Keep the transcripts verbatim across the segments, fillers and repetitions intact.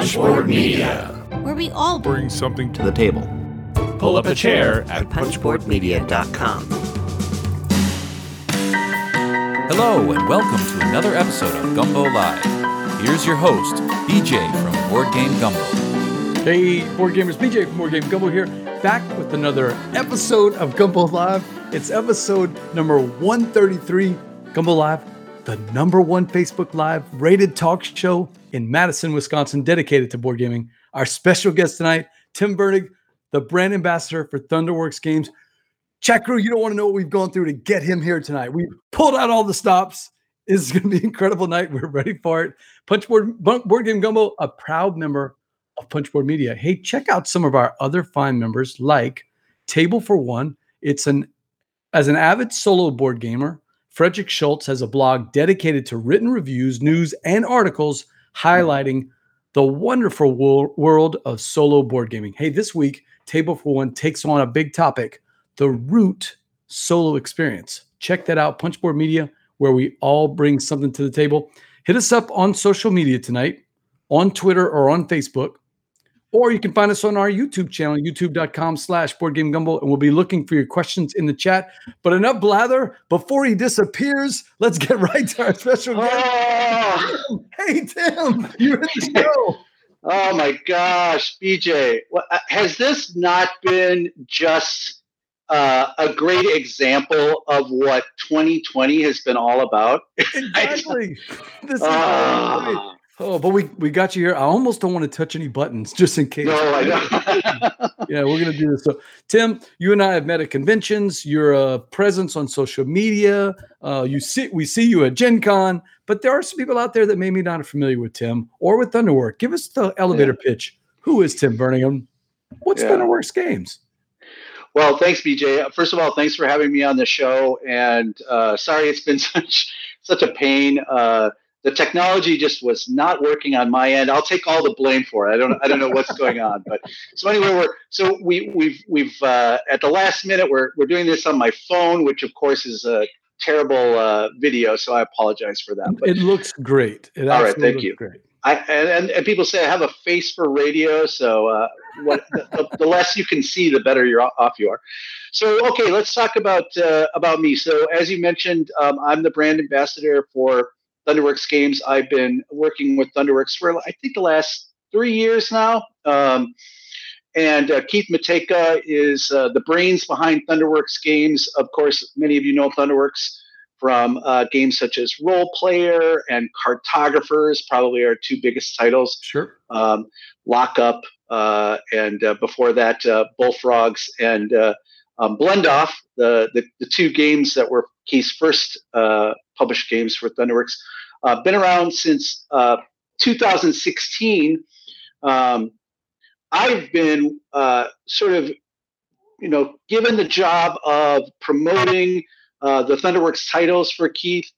Punchboard Media, where we all bring something to the table. Pull up a chair at punchboard media dot com. Hello and welcome to another episode of Gumbo Live. Here's your host, B J from Board Game Gumbo. Hey, board gamers, B J from Board Game Gumbo here, back with another episode of Gumbo Live. It's episode number one thirty-three, Gumbo Live, the number one Facebook Live rated talk show in Madison, Wisconsin, dedicated to board gaming. Our special guest tonight, Tim Bernig, the brand ambassador for Thunderworks Games. Chat crew, you don't want to know what we've gone through to get him here tonight. We pulled out all the stops. This is going to be an incredible night. We're ready for it. Punchboard Board Game Gumbo, a proud member of Punchboard Media. Hey, check out some of our other fine members like Table for One. It's an as an avid solo board gamer, Frederick Schultz has a blog dedicated to written reviews, news, and articles highlighting the wonderful world of solo board gaming. Hey, this week, Table for One takes on a big topic, the root solo experience. Check that out, Punchboard Media, where we all bring something to the table. Hit us up on social media tonight, on Twitter or on Facebook, or you can find us on our YouTube channel, youtube.com slash boardgamegumbo, and we'll be looking for your questions in the chat. But enough blather. Before he disappears, let's get right to our special guest. Oh. Hey, Tim, you're in the show. Oh, my gosh, B J. Has this not been just uh, a great example of what twenty twenty has been all about? Exactly. This uh. is great. Oh, but we, we got you here. I almost don't want to touch any buttons just in case. No, I don't. Yeah, we're going to do this. So, Tim, you and I have met at conventions. You're a presence on social media. Uh, you see, we see you at Gen Con. But there are some people out there that maybe not are familiar with Tim or with Thunderworks. Give us the elevator yeah. pitch. Who is Tim Bernig? What's yeah. Thunderworks Games? Well, thanks, B J. First of all, thanks for having me on the show. And uh, sorry it's been such such a pain. Uh The technology just was not working on my end. I'll take all the blame for it. I don't. I don't know what's going on. But so anyway, we're so we we've we've uh, at the last minute we're we're doing this on my phone, which of course is a terrible uh, video. So I apologize for that. But, it looks great. It all right, thank you. Great. I and, and and people say I have a face for radio. So uh, what the, the less you can see, the better you're off you are. So okay, let's talk about uh, about me. So as you mentioned, um, I'm the brand ambassador for Thunderworks Games. I've been working with Thunderworks for, I think, the last three years now. Um, and uh, Keith Matejka is uh, the brains behind Thunderworks Games. Of course, many of you know Thunderworks from uh, games such as Roll Player and Cartographers, probably our two biggest titles. Sure. Um, Lockup, uh, and uh, before that, uh, Bullfrogs and uh, um, Blend Off, the, the, the two games that were Keith's first uh, published games for Thunderworks. Uh, been around since uh, two thousand sixteen. Um, I've been uh, sort of, you know, given the job of promoting uh, the Thunderworks titles for Keith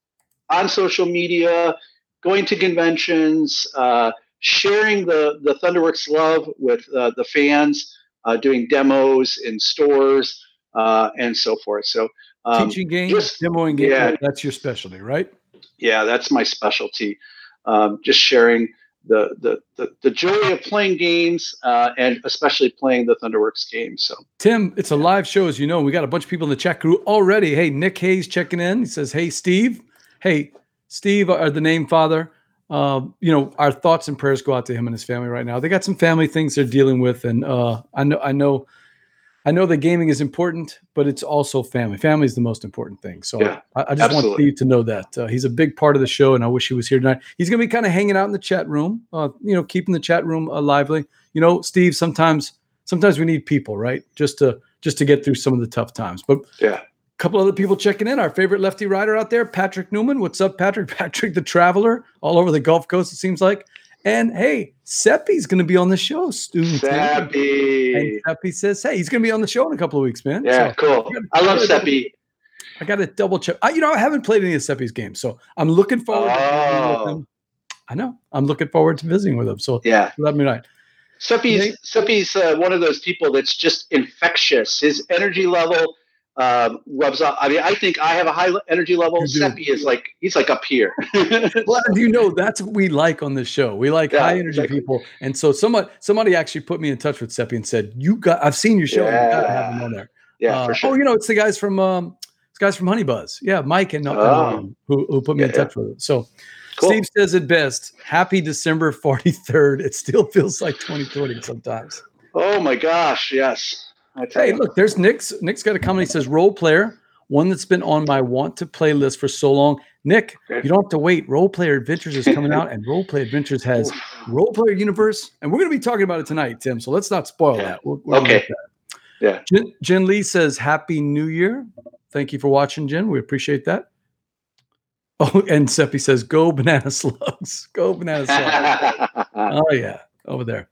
on social media, going to conventions, uh, sharing the, the Thunderworks love with uh, the fans, uh, doing demos in stores, uh, and so forth. So um, teaching games, just, demoing games, yeah, that's your specialty, right? Yeah, that's my specialty. Um, just sharing the, the the the joy of playing games, uh, and especially playing the Thunderworks games. So, Tim, it's a live show, as you know. We got a bunch of people in the chat crew already. Hey, Nick Hayes checking in. He says, "Hey, Steve. Hey, Steve, or the name Father. Uh, you know, our thoughts and prayers go out to him and his family right now. They got some family things they're dealing with, and uh, I know, I know, I know that gaming is important, but it's also family. Family is the most important thing. So yeah, I, I just absolutely. want Steve to know that. Uh, he's a big part of the show, and I wish he was here tonight. He's going to be kind of hanging out in the chat room, uh, you know, keeping the chat room uh, lively. You know, Steve, sometimes sometimes we need people, right, just to just to get through some of the tough times. But yeah, a couple other people checking in. Our favorite lefty rider out there, Patrick Newman. What's up, Patrick? Patrick the Traveler, all over the Gulf Coast, it seems like. And hey, Seppi's going to be on the show soon. Seppi. And Seppi says, hey, he's going to be on the show in a couple of weeks, man. Yeah, so, cool. I, I love Seppi. I got to double check. I, you know, I haven't played any of Seppi's games, so I'm looking forward oh. to visiting with him. I know. I'm looking forward to visiting with him. So yeah, let me know. Seppi's, Seppi's uh, one of those people that's just infectious. His energy level, um, rubs off. I mean, I think I have a high energy level. Seppi is like, he's like up here. Well, you know, that's what we like on this show. We like yeah, high energy exactly. people. And so somebody, somebody actually put me in touch with Seppi and said, you got, I've seen your show. Yeah. You got to have him on there. Yeah, uh, for sure. Oh, you know, it's the guys from, um, it's guys from Honey Buzz. Yeah. Mike and, uh, oh. who, who put me yeah, in touch yeah. with him. So cool. Steve says it best. Happy December forty-third. It still feels like twenty twenty sometimes. Oh my gosh. Yes. Hey, look, there's Nick's. Nick's got a comment. He says, Role Player, one that's been on my want to play list for so long. Nick, you don't have to wait. Role Player Adventures is coming out, and Role Player Adventures has Role Player Universe. And we're going to be talking about it tonight, Tim, so let's not spoil yeah. that. We're, we're okay. That. Yeah. Jen, Jen Lee says, Happy New Year. Thank you for watching, Jen. We appreciate that. Oh, and Seppi says, Go Banana Slugs. Go Banana Slugs. Oh, yeah, over there.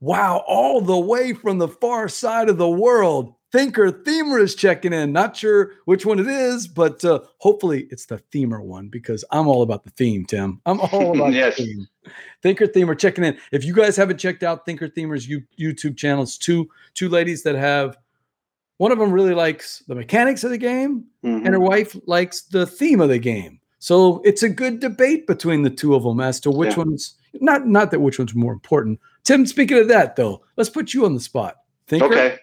Wow, all the way from the far side of the world. Thinker Themer is checking in. Not sure which one it is, but uh, hopefully it's the Themer one because I'm all about the theme, Tim. I'm all about yes. the theme. Thinker Themer checking in. If you guys haven't checked out Thinker Themer's you- YouTube channel, it's two, two ladies that have – one of them really likes the mechanics of the game, mm-hmm. and her wife likes the theme of the game. So it's a good debate between the two of them as to which yeah. one's – not not that which one's more important. Tim, speaking of that, though, let's put you on the spot. Thinker, okay.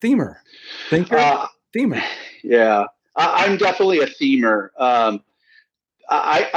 Themer. Thinker, uh, Themer. Yeah, I, I'm definitely a Themer. Um, I,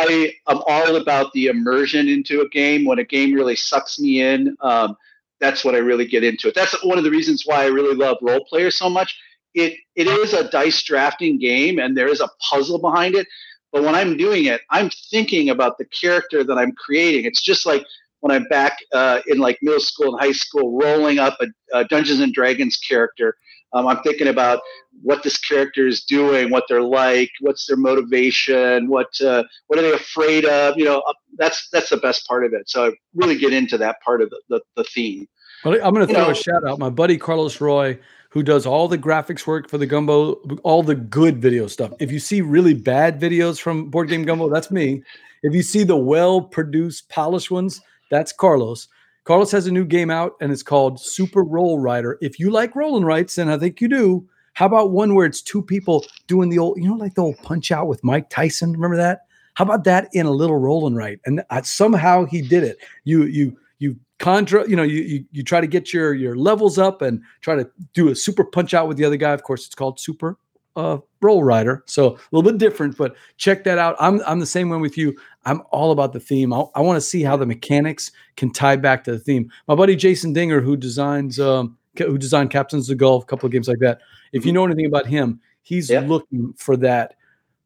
I am all about the immersion into a game. When a game really sucks me in, um, that's what I really get into it. That's one of the reasons why I really love Role Player so much. It It is a dice drafting game, and there is a puzzle behind it. But when I'm doing it, I'm thinking about the character that I'm creating. It's just like when I'm back uh, in like middle school and high school, rolling up a, a Dungeons and Dragons character, um, I'm thinking about what this character is doing, what they're like, what's their motivation, what uh, what are they afraid of? You know, uh, that's that's the best part of it. So I really get into that part of the the, the theme. Well, I'm going to throw you know, a shout out, my buddy Carlos Roy, who does all the graphics work for the Gumbo, all the good video stuff. If you see really bad videos from Board Game Gumbo, that's me. If you see the well-produced, polished ones, that's Carlos. Carlos has a new game out, and it's called Super Roll Rider. If you like rolling rights, and I think you do, how about one where it's two people doing the old, you know, like the old punch out with Mike Tyson? Remember that? How about that in a little rolling right? And I, somehow he did it. You you you contra, you know, you, you you try to get your your levels up and try to do a super punch out with the other guy. Of course, it's called Super Uh, Roll Rider, so a little bit different, but check that out. I'm I'm the same one with you. I'm all about the theme. I, I want to see how the mechanics can tie back to the theme. My buddy Jason Dinger, who designs um, who designed Captains of Golf, a couple of games like that. If you know anything about him, he's yeah. looking for that.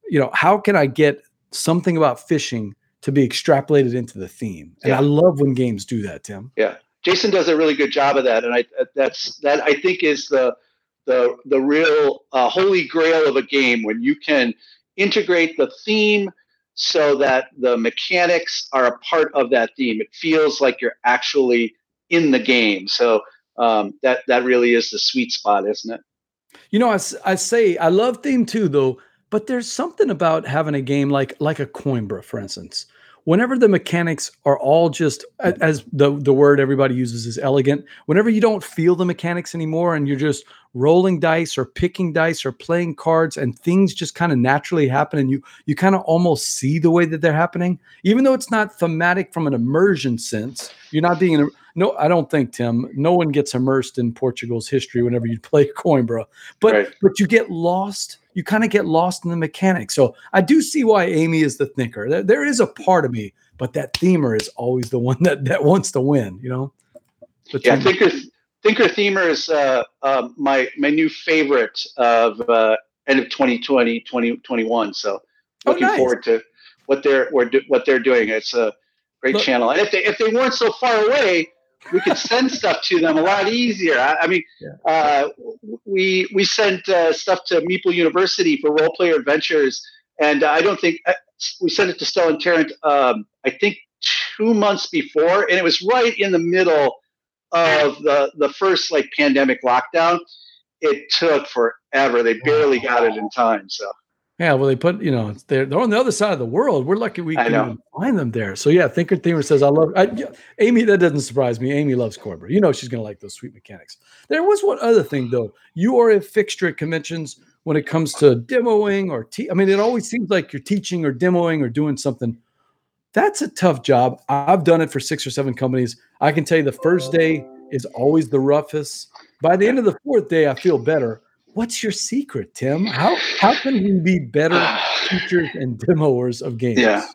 You know, how can I get something about fishing to be extrapolated into the theme? And yeah. I love when games do that, Tim. Yeah, Jason does a really good job of that, and I that's that I think is the. The, the real uh, holy grail of a game when you can integrate the theme so that the mechanics are a part of that theme. It feels like you're actually in the game. So um, that, that really is the sweet spot, isn't it? You know, I, I say I love theme too, though, but there's something about having a game like like a Coimbra, for instance. Whenever the mechanics are all just, as the, the word everybody uses is elegant, whenever you don't feel the mechanics anymore and you're just rolling dice or picking dice or playing cards and things just kind of naturally happen and you you kind of almost see the way that they're happening, even though it's not thematic from an immersion sense, you're not being, no, I don't think, Tim, no one gets immersed in Portugal's history whenever you play Coimbra, but right. but you get lost. You kind of get lost in the mechanics. So I do see why Amy is the thinker. There, there is a part of me, but that themer is always the one that, that wants to win, you know? But yeah, thinker, thinker themer is uh, uh, my my new favorite of uh, end of twenty twenty, twenty twenty-one. So looking oh, nice. forward to what they're what they're doing. It's a great Look, channel. And if they if they weren't so far away, we could send stuff to them a lot easier. I, I mean, yeah. uh, we we sent uh, stuff to Meeple University for Role Player Adventures, and I don't think uh, we sent it to Stella and Tarrant. Um, I think two months before, and it was right in the middle of the the first like pandemic lockdown. It took forever. They barely got it in time. So. Yeah, well, they put, you know, they're, they're on the other side of the world. We're lucky we can find them there. So, yeah, Thinker Themer says, I love I, yeah, Amy. That doesn't surprise me. Amy loves Coimbra. You know she's going to like those sweet mechanics. There was one other thing, though. You are a fixture at conventions when it comes to demoing or te- I mean, it always seems like you're teaching or demoing or doing something. That's a tough job. I've done it for six or seven companies. I can tell you the first day is always the roughest. By the end of the fourth day, I feel better. What's your secret, Tim? How how can we be better teachers and demoers of games? Yeah.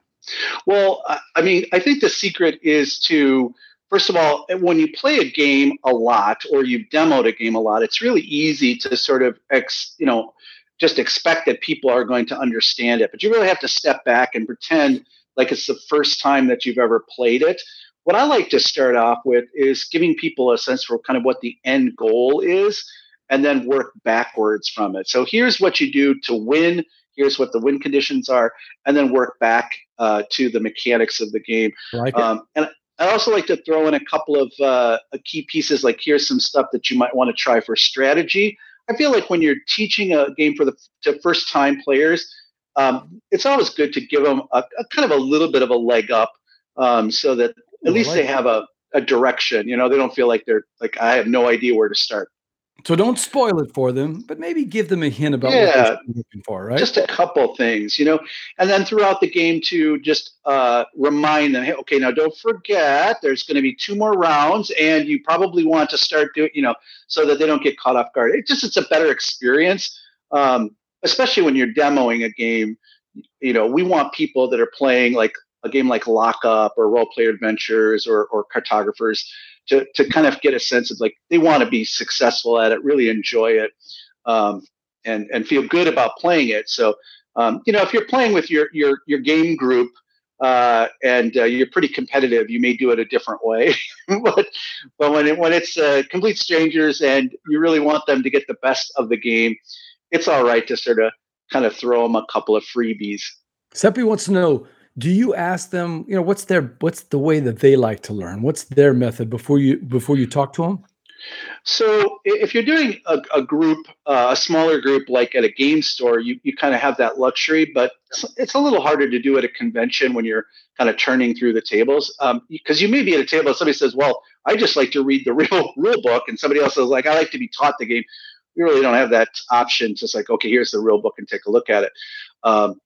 Well, I mean, I think the secret is to, first of all, when you play a game a lot or you've demoed a game a lot, it's really easy to sort of, ex, you know, just expect that people are going to understand it. But you really have to step back and pretend like it's the first time that you've ever played it. What I like to start off with is giving people a sense for kind of what the end goal is and then work backwards from it. So here's what you do to win. Here's what the win conditions are, and then work back uh, to the mechanics of the game. I like um, and I also like to throw in a couple of uh, key pieces, like here's some stuff that you might want to try for strategy. I feel like when you're teaching a game for the to first-time players, um, it's always good to give them a, a kind of a little bit of a leg up um, so that at least like they have a, a direction. You know, they don't feel like they're like, I have no idea where to start. So don't spoil it for them, but maybe give them a hint about yeah, what they're looking for, right? Just a couple things, you know, and then throughout the game to just uh, remind them, hey, okay, now don't forget there's going to be two more rounds and you probably want to start doing, you know, so that they don't get caught off guard. It just, it's a better experience, um, especially when you're demoing a game. You know, we want people that are playing like a game like Lockup or Roll Player Adventures or, or Cartographers to to kind of get a sense of like they want to be successful at it, really enjoy it, um, and and feel good about playing it. So um, you know, if you're playing with your your your game group uh, and uh, you're pretty competitive, you may do it a different way. but but when it, when it's uh, complete strangers and you really want them to get the best of the game, it's all right to sort of kind of throw them a couple of freebies. Seppi wants to know, do you ask them, you know, what's their, what's the way that they like to learn? What's their method before you, before you talk to them? So if you're doing a, a group, uh, a smaller group, like at a game store, you, you kind of have that luxury, but it's a little harder to do at a convention when you're kind of turning through the tables. Um, cause you may be at a table and somebody says, well, I just like to read the real rule book. And somebody else is like, I like to be taught the game. You really don't have that option. It's just like, okay, here's the rule book and take a look at it. Um,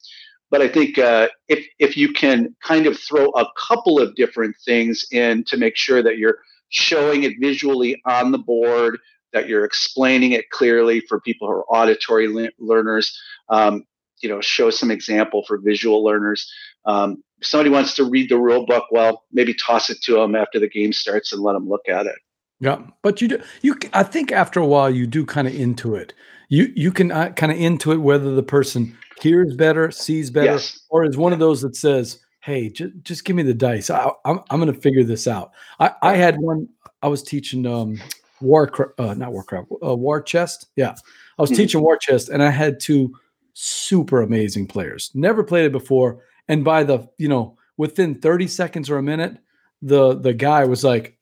But I think uh, if if you can kind of throw a couple of different things in to make sure that you're showing it visually on the board, that you're explaining it clearly for people who are auditory le- learners, um, you know, show some example for visual learners. Um, if somebody wants to read the rule book, well, maybe toss it to them after the game starts and let them look at it. Yeah, but you do, you I think after a while you do kind of intuit. You you can uh, kind of intuit whether the person hears better, sees better, yes, or is one of those that says, "Hey, j- just give me the dice. I, I'm I'm going to figure this out." I, I had one. I was teaching um, war, uh, not Warcraft, uh, War Chest. Yeah, I was mm-hmm. teaching War Chest, and I had two super amazing players. Never played it before, and by the you know within thirty seconds or a minute, the the guy was like,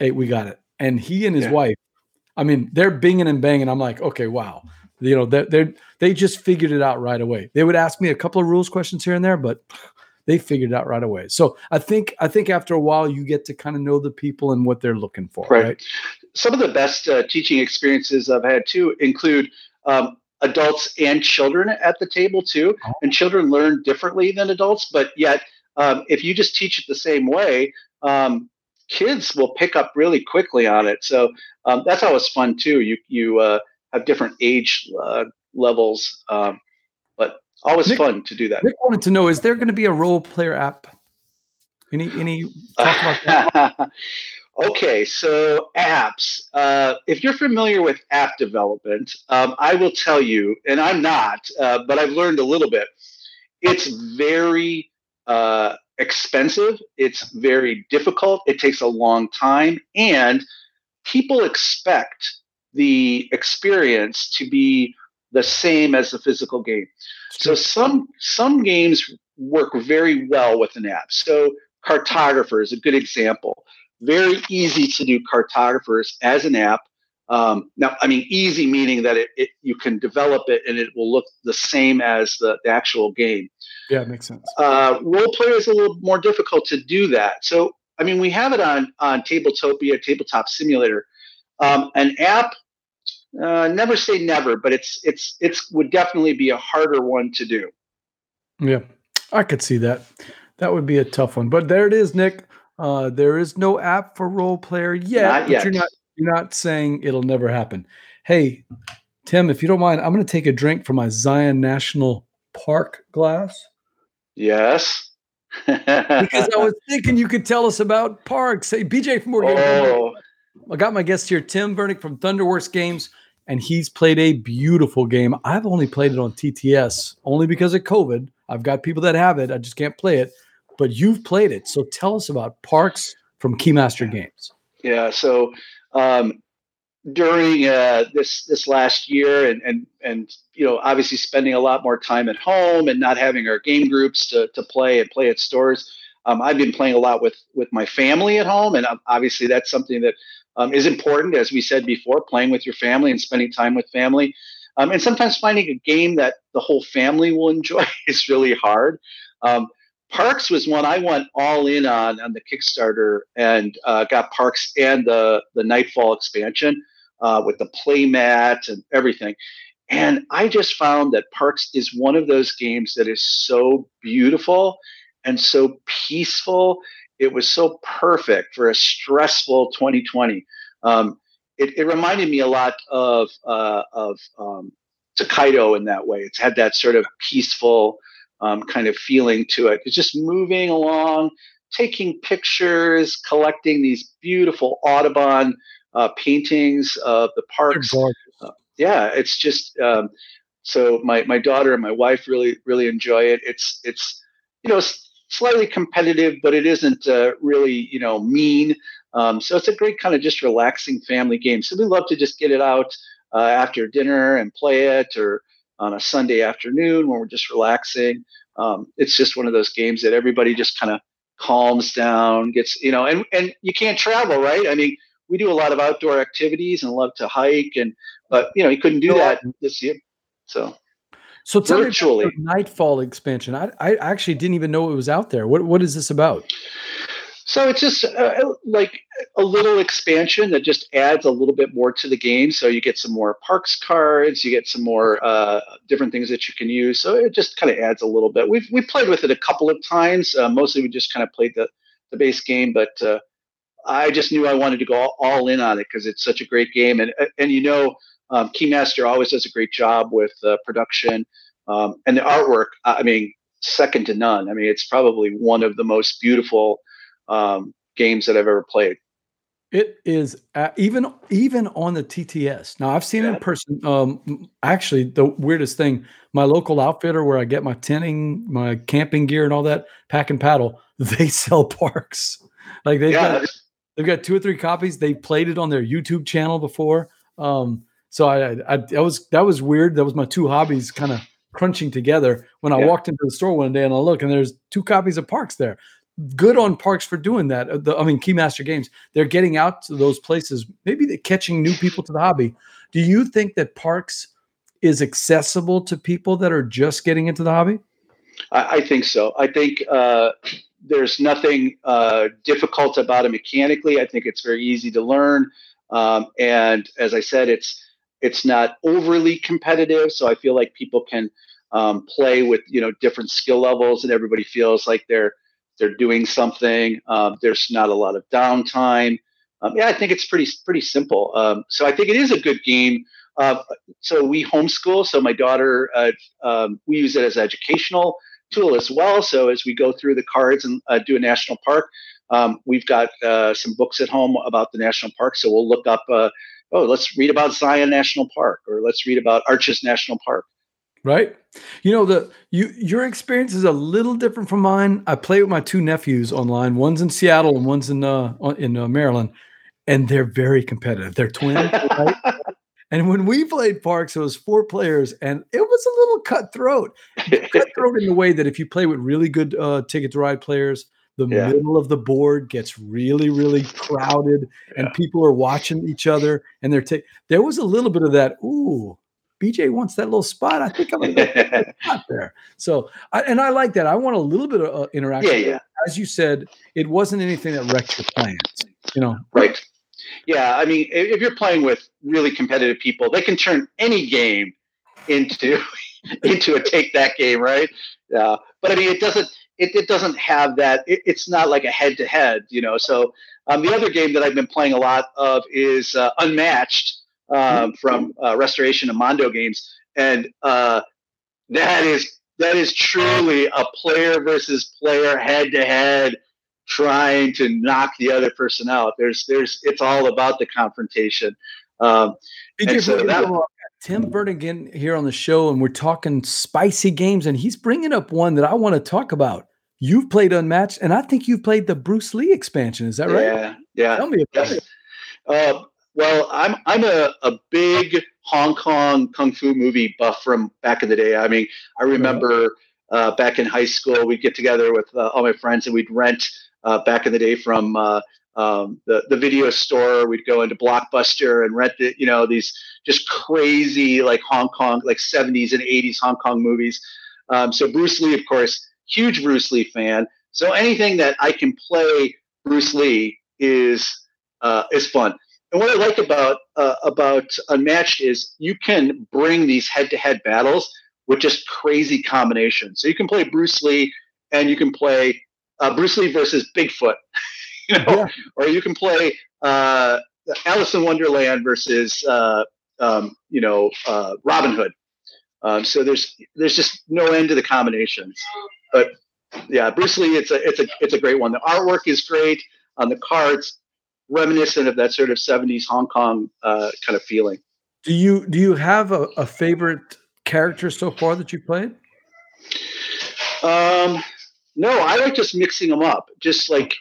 "Hey, we got it," and he and his yeah. wife. I mean, they're binging and banging. I'm like, okay, wow. You know, they they they just figured it out right away. They would ask me a couple of rules questions here and there, but they figured it out right away. So I think I think after a while, you get to kind of know the people and what they're looking for. Right. right? Some of the best uh, teaching experiences I've had, too, include um, adults and children at the table, too. Oh. And children learn differently than adults. But yet, um, if you just teach it the same way, um, kids will pick up really quickly on it. So um, that's always fun too. You, you uh, have different age uh, levels, um, but always Nick, fun to do that. Nick wanted to know, is there going to be a role player app? Any, any talk about that? Okay. So apps, uh, if you're familiar with app development, um, I will tell you, and I'm not, uh, but I've learned a little bit. It's very, uh, expensive. It's very difficult. It takes a long time. And people expect the experience to be the same as the physical game. So some some games work very well with an app. So Cartographer is a good example. Very easy to do Cartographers as an app. Um, now, I mean, easy meaning that it, it you can develop it and it will look the same as the, the actual game. Yeah, it makes sense. Uh, role player is a little more difficult to do that. So, I mean, we have it on on Tabletopia, Tabletop Simulator. Um, an app Uh, never say never, but it's it's it's would definitely be a harder one to do. Yeah, I could see that. That would be a tough one. But there it is, Nick. Uh, there is no app for Roll Player yet. Not yet. But you're not you're not saying it'll never happen. Hey, Tim, if you don't mind, I'm going to take a drink from my Zion National Park glass. Yes. Because I was thinking you could tell us about Parks. Hey, B J from Board Game Gumbo. I got my guest here, Tim Bernig from Thunderworks Games, and he's played a beautiful game. I've only played it on T T S, only because of COVID. I've got people that have it. I just can't play it. But you've played it. So tell us about Parks from Keymaster Games. Yeah, so um, during uh, this this last year and, and and you know, obviously spending a lot more time at home and not having our game groups to, to play and play at stores, um, I've been playing a lot with, with my family at home. And obviously that's something that um, is important, as we said before, playing with your family and spending time with family. Um, and sometimes finding a game that the whole family will enjoy is really hard. Um, Parks was one I went all in on on the Kickstarter and uh, got Parks and the, the Nightfall expansion uh, with the play mat and everything. And I just found that Parks is one of those games that is so beautiful and so peaceful. It was so perfect for a stressful twenty twenty. Um, it, it reminded me a lot of uh, of um, Takedo in that way. It's had that sort of peaceful Um, kind of feeling to it. It's just moving along, taking pictures, collecting these beautiful Audubon uh, paintings of the parks. Uh, yeah, it's just um, so my my daughter and my wife really really enjoy it. It's it's you know slightly competitive, but it isn't uh, really you know mean. Um, so it's a great kind of just relaxing family game. So we love to just get it out uh, after dinner and play it, or on a Sunday afternoon when we're just relaxing. Um, it's just one of those games that everybody just kind of calms down, gets, you know, and, and you can't travel, right? I mean, we do a lot of outdoor activities and love to hike, and but, you know, you couldn't do that this year. So so tell virtually. Me about the Nightfall expansion. I, I actually didn't even know it was out there. What What is this about? So it's just uh, like a little expansion that just adds a little bit more to the game. So you get some more Parks cards, you get some more uh, different things that you can use. So it just kind of adds a little bit. We've we played with it a couple of times. Uh, mostly we just kind of played the, the base game, but uh, I just knew I wanted to go all, all in on it because it's such a great game. And, and you know, um, Keymaster always does a great job with uh, production um, and the artwork. I mean, second to none. I mean, it's probably one of the most beautiful um games that I've ever played. It is uh, even even on the T T S. Now I've seen yeah. it in person. Um actually the weirdest thing, my local outfitter where I get my tinting, my camping gear and all that, Pack and Paddle, they sell Parks. Like they've yeah. got they've got two or three copies. They played it on their YouTube channel before. Um so I I, I that was that was weird. That was my two hobbies kind of crunching together when I yeah. walked into the store one day and I look and there's two copies of Parks there. Good on Parks for doing that. The, I mean, Keymaster Games, they're getting out to those places. Maybe they're catching new people to the hobby. Do you think that Parks is accessible to people that are just getting into the hobby? I, I think so. I think uh, there's nothing uh, difficult about it mechanically. I think it's very easy to learn. Um, and as I said, it's it's not overly competitive. So I feel like people can um, play with, you know, different skill levels and everybody feels like they're They're doing something. Um, there's not a lot of downtime. Um, yeah, I think it's pretty pretty simple. Um, so I think it is a good game. Uh, so we homeschool. So my daughter, uh, um, we use it as an educational tool as well. So as we go through the cards and uh, do a national park, um, we've got uh, some books at home about the national park. So we'll look up, uh, oh, let's read about Zion National Park, or let's read about Arches National Park. Right. You know, the you your experience is a little different from mine. I play with my two nephews online. One's in Seattle and one's in uh, in uh, Maryland, and they're very competitive. They're twins, right? And when we played Parks, it was four players, and it was a little cutthroat. Cutthroat in the way that if you play with really good uh, Ticket to Ride players, the yeah. middle of the board gets really, really crowded, yeah. and people are watching each other, and they're ta- there was a little bit of that, ooh, B J wants that little spot. I think I'm going to spot there. So, I, and I like that. I want a little bit of uh, interaction. Yeah, yeah. As you said, it wasn't anything that wrecked your plans. You know, right? yeah, I mean, if you're playing with really competitive people, they can turn any game into into a take that game, right? Uh, but I mean, it doesn't it, it doesn't have that. It, it's not like a head to head, you know. So um, the other game that I've been playing a lot of is uh, Unmatched um, from uh, Restoration and Mondo Games, and uh, that is that is truly a player versus player head to head, trying to knock the other person out. There's there's it's all about the confrontation. Um, and so that. Tim Bernig here on the show, and we're talking spicy games, and he's bringing up one that I want to talk about. You've played Unmatched, and I think you've played the Bruce Lee expansion. Is that right? Yeah, yeah. Tell me about yes. it. Uh, well, I'm I'm a, a big Hong Kong kung fu movie buff from back in the day. I mean, I remember uh, back in high school, we'd get together with uh, all my friends, and we'd rent uh, back in the day from uh, um, the the video store. We'd go into Blockbuster and rent the, you know, these just crazy, like Hong Kong, like seventies and eighties Hong Kong movies. Um, so Bruce Lee, of course, huge Bruce Lee fan. So anything that I can play Bruce Lee is uh, is fun. And what I like about uh, about Unmatched is you can bring these head-to-head battles with just crazy combinations. So you can play Bruce Lee, and you can play uh, Bruce Lee versus Bigfoot, you know, yeah. Or you can play uh, Alice in Wonderland versus. Uh, Um, you know, uh, Robin Hood. Um, so there's there's just no end to the combinations. But yeah, Bruce Lee, it's a it's a it's a great one. The artwork is great on the cards, reminiscent of that sort of seventies Hong Kong uh, kind of feeling. Do you do you have a, a favorite character so far that you played? Um, no, I like just mixing them up, just like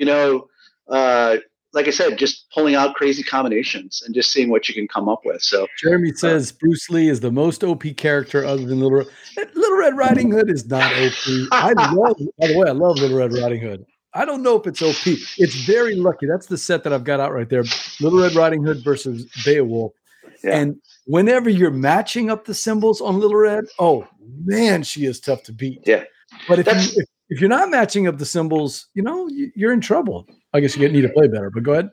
you know. Uh, Like I said, just pulling out crazy combinations and just seeing what you can come up with. So Jeremy says uh, Bruce Lee is the most O P character other than Little Red. Little Red Riding Hood is not O P. I love, by the way, I love Little Red Riding Hood. I don't know if it's O P. It's very lucky. That's the set that I've got out right there. Little Red Riding Hood versus Beowulf. Yeah. And whenever you're matching up the symbols on Little Red, oh man, she is tough to beat. Yeah. But if you, if, if you're not matching up the symbols, you know, you're in trouble. I guess you need to play better, but go ahead.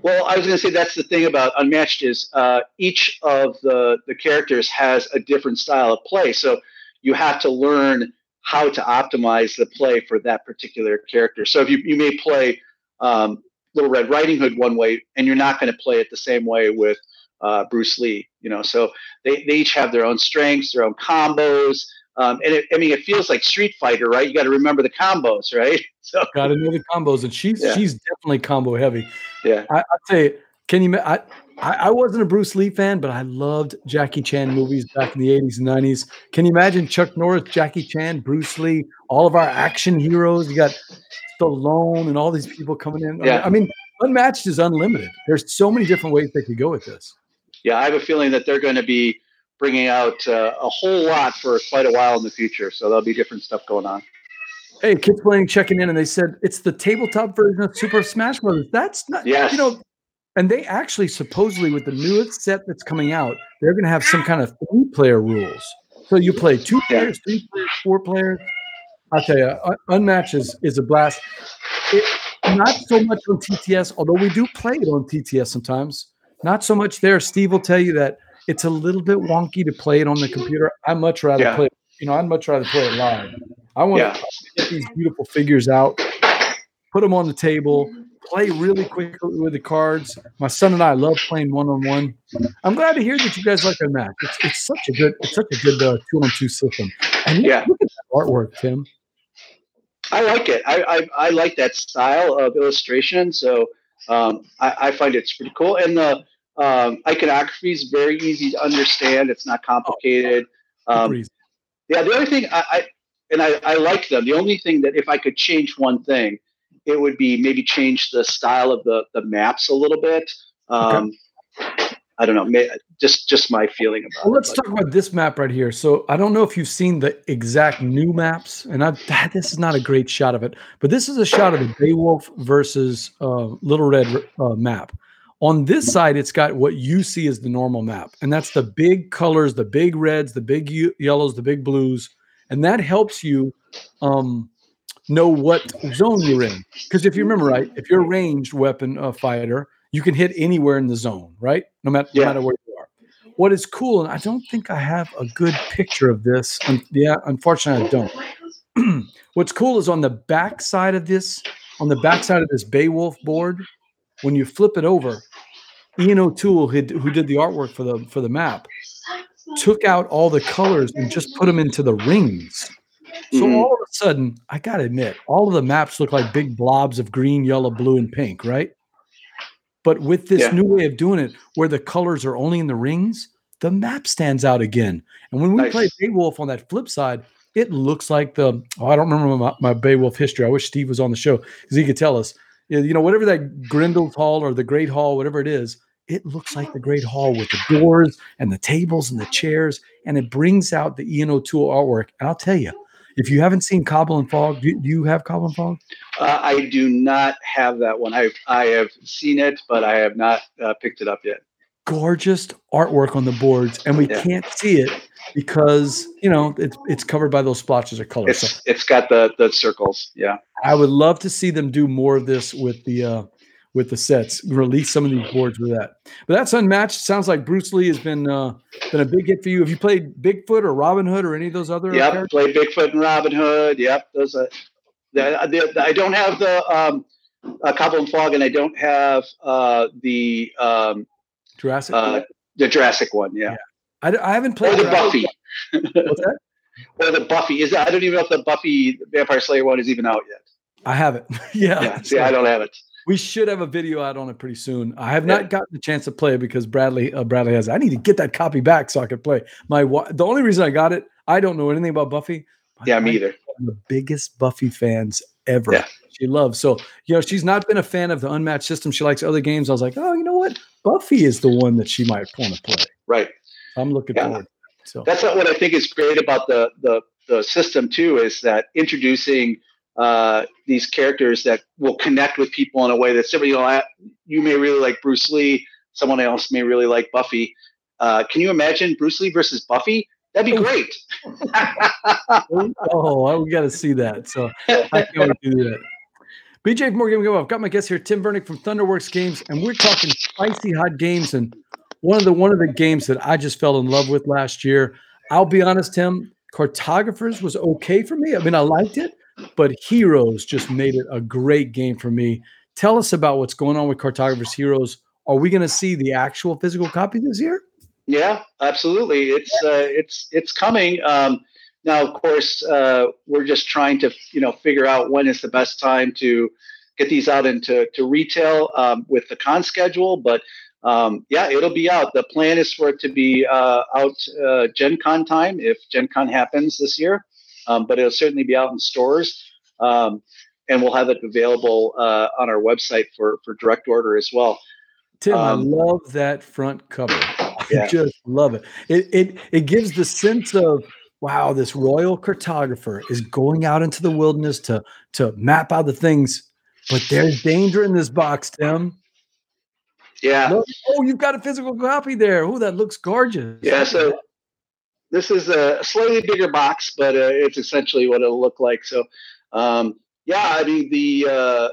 Well, I was going to say that's the thing about Unmatched is uh, each of the, the characters has a different style of play. So you have to learn how to optimize the play for that particular character. So if you, you may play um, Little Red Riding Hood one way, and you're not going to play it the same way with uh, Bruce Lee. You know, so they, they each have their own strengths, their own combos. Um, and it, I mean, it feels like Street Fighter, right? You got to remember the combos, right? So got to know the combos, and she's yeah. she's definitely combo heavy. Yeah, I, I'll tell you, can you? I I wasn't a Bruce Lee fan, but I loved Jackie Chan movies back in the eighties and nineties. Can you imagine Chuck Norris, Jackie Chan, Bruce Lee, all of our action heroes? You got Stallone and all these people coming in. Yeah. I mean, Unmatched is unlimited. There's so many different ways they could go with this. Yeah, I have a feeling that they're going to be bringing out uh, a whole lot for quite a while in the future. So there'll be different stuff going on. Hey, Kids Playing checking in, and they said it's the tabletop version of Super Smash Brothers. That's not, yes. you know, and they actually supposedly with the newest set that's coming out, they're going to have some kind of three-player rules. So you play two players, yeah. three players, four players. I'll tell you, Unmatched is, is a blast. It, not so much on T T S, although we do play it on T T S sometimes. Not so much there. Steve will tell you that it's a little bit wonky to play it on the computer. I much rather yeah. play, you know, I'd much rather play it live. I want yeah. to get these beautiful figures out, put them on the table, play really quickly with the cards. My son and I love playing one-on-one. I'm glad to hear that you guys like Unmatched. It's, it's such a good, it's such a good uh, two-on-two system. And yeah, look at that artwork, Tim. I like it. I I, I like that style of illustration. So um, I, I find it's pretty cool. And the Um, iconography is very easy to understand. It's not complicated. Um, yeah, the other thing, I, I and I, I like them. The only thing that if I could change one thing, it would be maybe change the style of the, the maps a little bit. Um, okay. I don't know, may, just just my feeling about well, it. Let's but. talk about this map right here. So I don't know if you've seen the exact new maps, and I've, this is not a great shot of it, but this is a shot of a Beowulf versus uh, Little Red uh, map. On this side, it's got what you see as the normal map, and that's the big colors, the big reds, the big u- yellows, the big blues, and that helps you um, know what zone you're in. Because if you remember right, if you're a ranged weapon uh, fighter, you can hit anywhere in the zone, right? No matter, yeah. no matter where you are. What is cool, and I don't think I have a good picture of this. Um, yeah, unfortunately, I don't. What's cool is on the back side of this, on the back side of this Beowulf board, when you flip it over, Ian O'Toole, who did the artwork for the for the map, took out all the colors and just put them into the rings. So mm-hmm. all of a sudden, I got to admit, all of the maps look like big blobs of green, yellow, blue, and pink, right? But with this yeah. new way of doing it, where the colors are only in the rings, the map stands out again. And when we nice. played Beowulf on that flip side, it looks like the – oh, I don't remember my, my Beowulf history. I wish Steve was on the show because he could tell us. You know, whatever that Grendel's Hall or the Great Hall, whatever it is, it looks like the Great Hall with the doors and the tables and the chairs, and it brings out the Ian O'Toole artwork. And I'll tell you, if you haven't seen Cobble and Fog, do you have Cobble and Fog? Uh, I do not have that one. I I have seen it, but I have not uh, picked it up yet. Gorgeous artwork on the boards, and we yeah. can't see it because, you know, it's it's covered by those splotches of color. It's, so it's got the the circles. Yeah, I would love to see them do more of this with the uh, with the sets. Release some of these boards with that. But that's Unmatched. Sounds like Bruce Lee has been uh, been a big hit for you. Have you played Bigfoot or Robin Hood or any of those other? Yeah, played Bigfoot and Robin Hood. Yep, those are. The, the, the, I don't have the um, uh, Cobble and Fog, and I don't have uh, the. Um, Jurassic, uh, the Jurassic one, yeah. yeah. I, I haven't played or the Buffy. What's that? Or the Buffy is. I don't even know if the Buffy Vampire Slayer one is even out yet. I haven't. yeah. yeah. See, I don't have it. We should have a video out on it pretty soon. I have yeah. not gotten the chance to play it because Bradley, uh, Bradley has. I need to get that copy back so I can play. My the only reason I got it, I don't know anything about Buffy. Yeah, me either. I'm the biggest Buffy fans ever. Yeah. She loves. So, you know, she's not been a fan of the Unmatched system. She likes other games. I was like, oh, you know what? Buffy is the one that she might want to play. Right. I'm looking yeah. forward to that. So that's what I think is great about the the, the system, too, is that introducing uh, these characters that will connect with people in a way that's different. You know, you may really like Bruce Lee. Someone else may really like Buffy. Uh, can you imagine Bruce Lee versus Buffy? That'd be great. oh, we got to see that. So I can't do that. B J from Board Game Gumbo. I've got my guest here, Tim Bernig from Thunderworks Games, and we're talking spicy hot games. And one of the one of the games that I just fell in love with last year, I'll be honest, Tim, Cartographers was okay for me. I mean, I liked it, but Heroes just made it a great game for me. Tell us about what's going on with Cartographers Heroes. Are we going to see the actual physical copy this year? Yeah, absolutely. It's uh, it's it's coming. Um, Now, of course, uh, we're just trying to, you know, figure out when is the best time to get these out into to retail um, with the con schedule. But, um, yeah, it'll be out. The plan is for it to be uh, out uh, Gen Con time, if Gen Con happens this year. Um, but it'll certainly be out in stores. Um, and we'll have it available uh, on our website for, for direct order as well. Tim, um, I love that front cover. Yeah. I just love it. It, it. It gives the sense of, wow, this royal cartographer is going out into the wilderness to, to map out the things, but there's danger in this box, Tim. Yeah. Look, oh, you've got a physical copy there. Oh, that looks gorgeous. Yeah, so this is a slightly bigger box, but uh, it's essentially what it'll look like. So, um, yeah, I mean, the uh,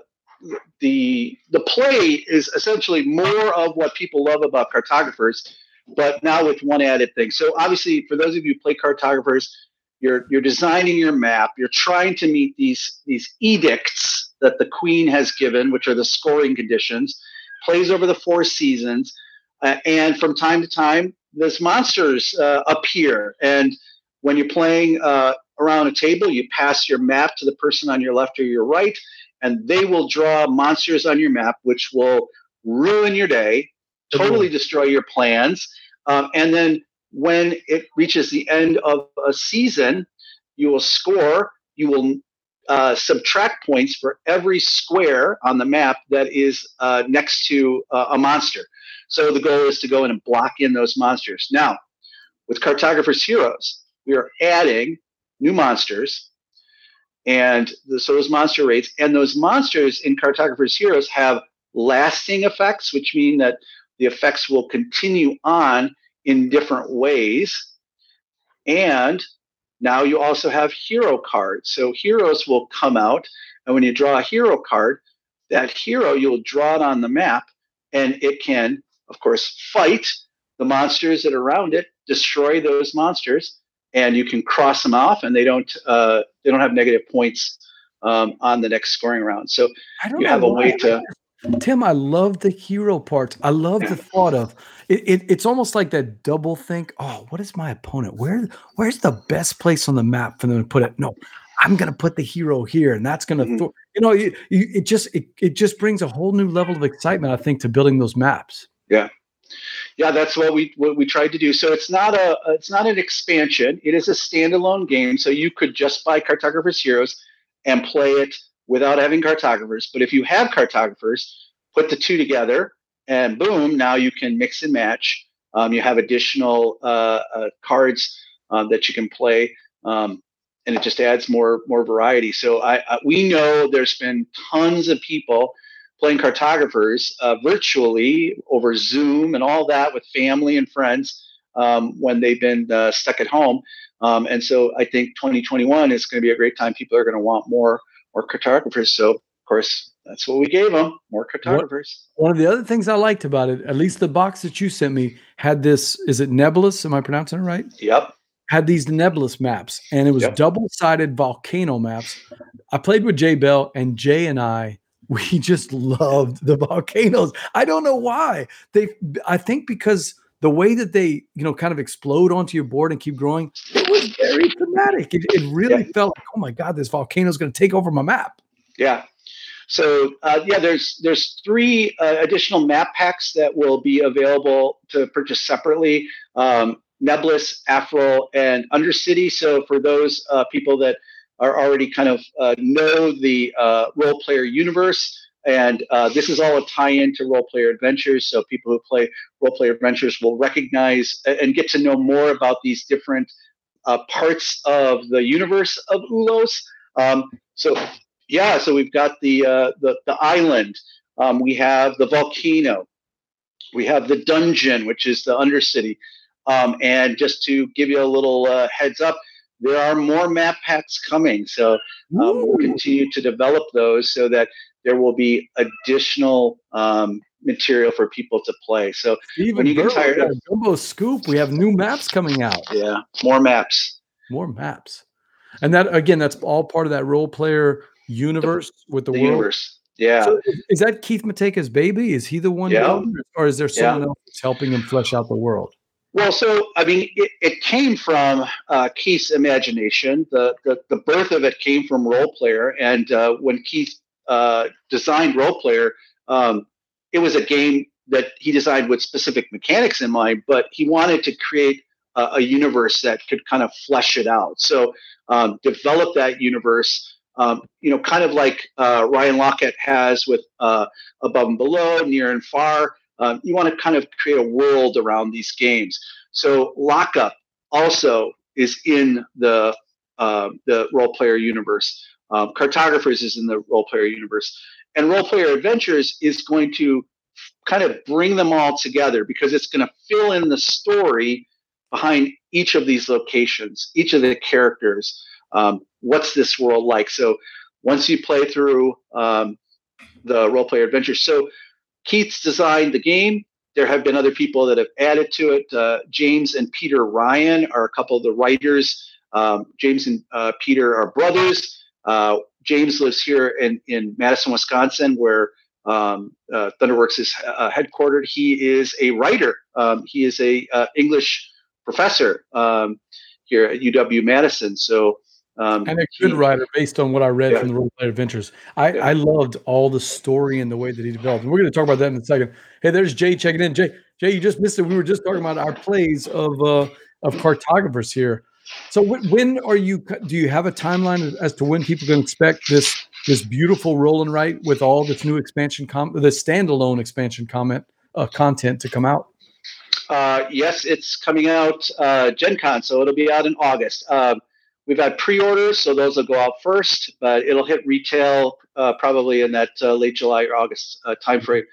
the the play is essentially more of what people love about Cartographers, but now with one added thing. So obviously, for those of you who play Cartographers, you're you're designing your map. You're trying to meet these these edicts that the queen has given, which are the scoring conditions. Plays over the four seasons, uh, and from time to time, these monsters uh, appear. And when you're playing uh, around a table, you pass your map to the person on your left or your right, and they will draw monsters on your map, which will ruin your day. Totally destroy your plans. Um, and then when it reaches the end of a season, you will score, you will uh, subtract points for every square on the map that is uh, next to uh, a monster. So the goal is to go in and block in those monsters. Now, with Cartographer's Heroes, we are adding new monsters. And the, so those monster rates, and those monsters in Cartographer's Heroes have lasting effects, which mean that the effects will continue on in different ways. And now you also have hero cards. So heroes will come out. And when you draw a hero card, that hero, you'll draw it on the map. and it can, of course, fight the monsters that are around it, destroy those monsters, and you can cross them off, and they don't uh, they don't have negative points um, on the next scoring round. So I don't you have a way to. Tim, I love the hero parts. I love yeah. the thought of it, it. It's almost like that double think. Oh, what is my opponent? Where where's the best place on the map for them to put it? No, I'm going to put the hero here, and that's going to. Mm-hmm. Th- you know, it, it just it, it just brings a whole new level of excitement, I think, to building those maps. Yeah. Yeah, that's what we what we tried to do. So it's not a it's not an expansion. It is a standalone game. So you could just buy Cartographer's Heroes and play it without having Cartographers. But if you have Cartographers, put the two together, and boom! Now you can mix and match. Um, you have additional uh, uh, cards uh, that you can play, um, and it just adds more more variety. So I, I we know there's been tons of people playing Cartographers uh, virtually over Zoom and all that with family and friends um, when they've been uh, stuck at home. Um, and so I think twenty twenty-one is going to be a great time. People are going to want more, more Cartographers. So, of course, that's what we gave them, more Cartographers. One of the other things I liked about it, at least the box that you sent me, had this, is it Nebulous? Am I pronouncing it right? Yep. Had these nebulous maps, and it was yep. double-sided volcano maps. I played with Jay Bell, and Jay and I, we just loved the volcanoes. I don't know why. They, I think because the way that they, you know, kind of explode onto your board and keep growing, it was very dramatic. It, it really yeah. felt like, oh my God, this volcano is going to take over my map. Yeah. So uh, yeah, there's there's three uh, additional map packs that will be available to purchase separately: um, Nebulous, Afrol, and Undercity. So for those uh, people that are already kind of uh, know the uh, Roll Player Universe, and uh, this is all a tie-in to Roll Player Adventures. So people who play Roll Player Adventures will recognize and get to know more about these different uh, parts of the universe of U L O S. Um, so yeah, so we've got the uh, the, the island, um, we have the volcano, we have the dungeon, which is the Undercity, um, and just to give you a little uh, heads up, there are more map packs coming, so um, we'll continue to develop those so that there will be additional um, material for people to play. So Even when you get tired of Gumbo Scoop, we have new maps coming out. Yeah, more maps. More maps. And that, again, that's all part of that Role Player Universe with the, the world. Universe. Yeah. So is, is that Keith Matejka's baby? Is he the one? Yeah. Known, or is there someone yeah. else that's helping him flesh out the world? Well, so, I mean, it, it came from uh, Keith's imagination. The, the the birth of it came from Role Player. And uh, when Keith uh, designed Role Player, um, it was a game that he designed with specific mechanics in mind, but he wanted to create a, a universe that could kind of flesh it out. So um, develop that universe, um, you know, kind of like uh, Ryan Lockett has with uh, Above and Below, Near and Far. Um, you want to kind of create a world around these games. So Lockup also is in the uh, the Role Player Universe. Um, Cartographers is in the Role Player Universe. And Role Player Adventures is going to kind of bring them all together because it's going to fill in the story behind each of these locations, each of the characters. Um, what's this world like? So once you play through um, the Role Player Adventures, so Keith's designed the game. There have been other people that have added to it. Uh, James and Peter Ryan are a couple of the writers. Um, James and uh, Peter are brothers. Uh, James lives here in, in Madison, Wisconsin, where um, uh, Thunderworks is uh, headquartered. He is a writer. Um, he is a uh, English professor um, here at U W Madison. So. Um, and a good he, writer based on what I read yeah. from the Roll Player Adventures. I, yeah. I loved all the story and the way that he developed. And we're going to talk about that in a second. Hey, there's Jay checking in. Jay, Jay, you just missed it. We were just talking about our plays of uh, of Cartographers here. So w- when are you? Do you have a timeline as to when people can expect this this beautiful roll and write with all this new expansion, com- the standalone expansion comment uh, content to come out? Uh, yes, it's coming out uh, Gen Con, so it'll be out in August. Um, We've had pre-orders, so those will go out first, but it'll hit retail uh, probably in that uh, late July or August uh, timeframe.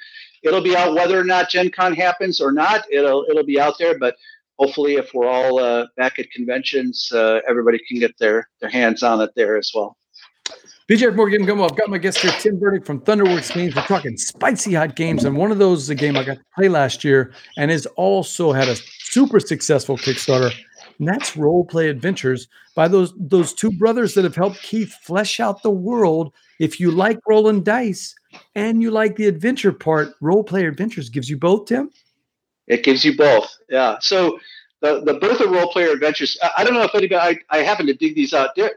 It'll be out whether or not Gen Con happens or not. It'll it'll be out there, but hopefully if we're all uh, back at conventions, uh, everybody can get their, their hands on it there as well. B J from Board Game Gumbo. I've got my guest here, Tim Bernig from Thunderworks Games. We're talking spicy hot games, and one of those is a game I got to play last year and has also had a super successful Kickstarter, and that's Roll Play Adventures by those those two brothers that have helped Keith flesh out the world. If you like rolling dice and you like the adventure part, Roll Play Adventures gives you both, Tim? It gives you both, yeah. So the, the birth of Roll Player Adventures, I, I don't know if anybody, I, I happen to dig these out there.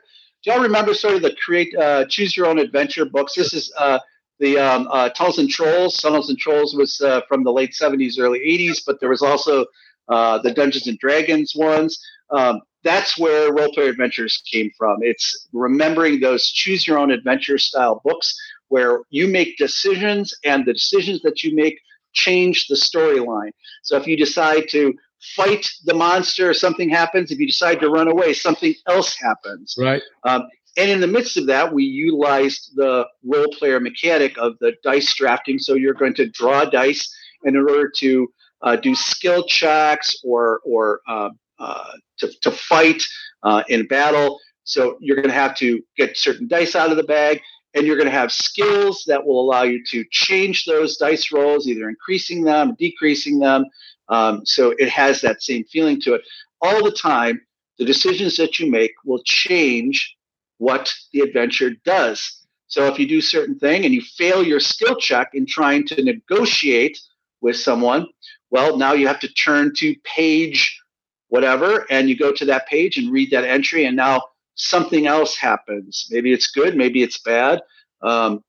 Do y'all remember sort of the create uh, choose your own adventure books? This is uh, the um, uh, Tunnels and Trolls. Tunnels and Trolls was uh, from the late seventies, early eighties, but there was also uh, the Dungeons and Dragons ones. Um, that's where Role Player Adventures came from. It's remembering those choose your own adventure style books where you make decisions and the decisions that you make change the storyline. So if you decide to fight the monster, something happens. If you decide to run away, something else happens. Right. Um, and in the midst of that, we utilized the role player mechanic of the dice drafting. So you're going to draw dice, and in order to uh, do skill checks or or uh, uh, to to fight uh, in battle. So you're going to have to get certain dice out of the bag, and you're going to have skills that will allow you to change those dice rolls, either increasing them, decreasing them. Um, so it has that same feeling to it. All the time, the decisions that you make will change what the adventure does. So if you do a certain thing and you fail your skill check in trying to negotiate with someone, well, now you have to turn to page whatever, and you go to that page and read that entry, and now something else happens. Maybe it's good, maybe it's bad. Um,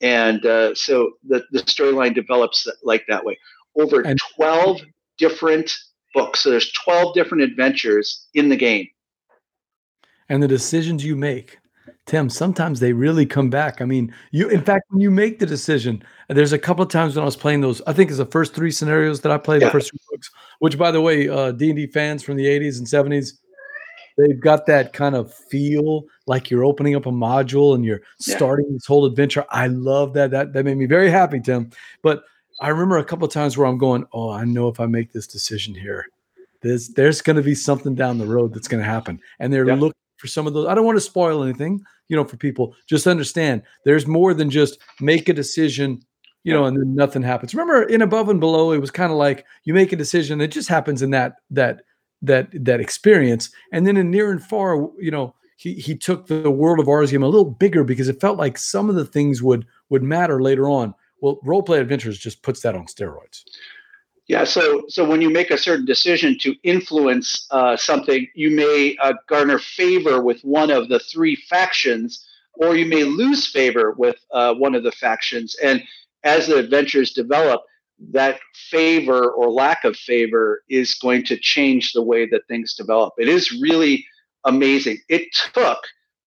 and uh, so the, the storyline develops like that way. Over and- twelve different books. So there's twelve different adventures in the game. And the decisions you make, Tim, sometimes they really come back. I mean, you, in fact, when you make the decision, there's a couple of times when I was playing those, I think it's the first three scenarios that I played, yeah. The first three books, which by the way, uh, D and D fans from the eighties and seventies, they've got that kind of feel like you're opening up a module and you're yeah. starting this whole adventure. I love that. That, that made me very happy, Tim. But I remember a couple of times where I'm going, oh, I know if I make this decision here, there's, there's going to be something down the road that's going to happen. And they're yeah. looking for some of those. I don't want to spoil anything, you know, for people. Just understand there's more than just make a decision, you know, and then nothing happens. Remember in Above and Below, it was kind of like you make a decision. It just happens in that, that, that, that experience. And then in Near and Far, you know, he, he took the world of R's game a little bigger because it felt like some of the things would, would matter later on. Well, Role Play Adventures just puts that on steroids. Yeah, so so when you make a certain decision to influence uh, something, you may uh, garner favor with one of the three factions, or you may lose favor with uh, one of the factions. And as the adventures develop, that favor or lack of favor is going to change the way that things develop. It is really amazing. It took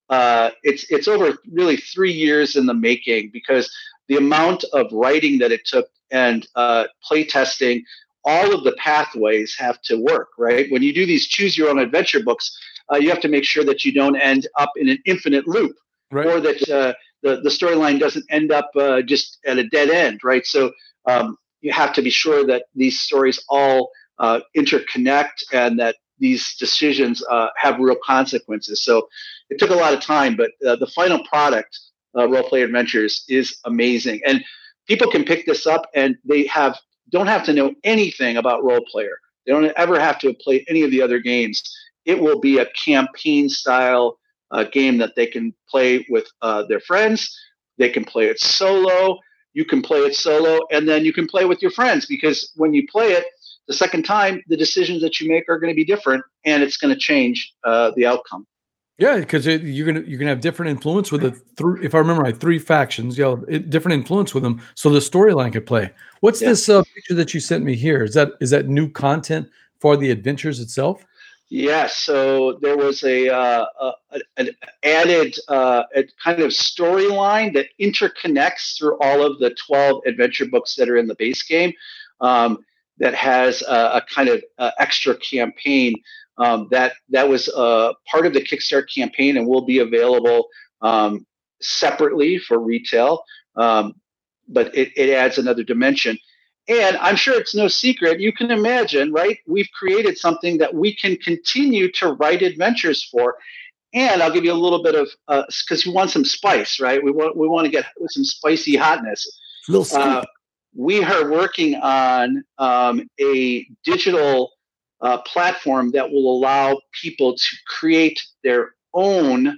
uh, it's it's over really three years in the making because the amount of writing that it took and uh, play testing, all of the pathways have to work, right? When you do these choose your own adventure books, uh, you have to make sure that you don't end up in an infinite loop, right? Or that uh, the, the storyline doesn't end up uh, just at a dead end, right? So um, you have to be sure that these stories all uh, interconnect and that these decisions uh, have real consequences. So it took a lot of time, but uh, the final product, Uh, Role Player Adventures, is amazing, and people can pick this up, and they have don't have to know anything about Role Player. They don't ever have to play any of the other games. It will be a campaign style uh, game that they can play with uh, their friends. They can play it solo. You can play it solo, and then you can play with your friends, because when you play it the second time, the decisions that you make are going to be different, and it's going to change uh, the outcome. Yeah, because you're gonna you're gonna have different influence with the three. If I remember right, three factions. You know, it, different influence with them, so the storyline could play. What's yeah. this uh, picture that you sent me here? Is that is that new content for the adventures itself? Yeah. So there was a, uh, a an added uh, a kind of storyline that interconnects through all of the twelve adventure books that are in the base game. Um, that has a, a kind of uh, extra campaign. Um, that that was uh, part of the Kickstarter campaign and will be available um, separately for retail, um, but it, it adds another dimension. And I'm sure it's no secret. You can imagine, right? We've created something that we can continue to write adventures for, And I'll give you a little bit of, because uh, we want some spice, right? We want we want to get some spicy hotness. Uh, we are working on um, a digital uh, platform that will allow people to create their own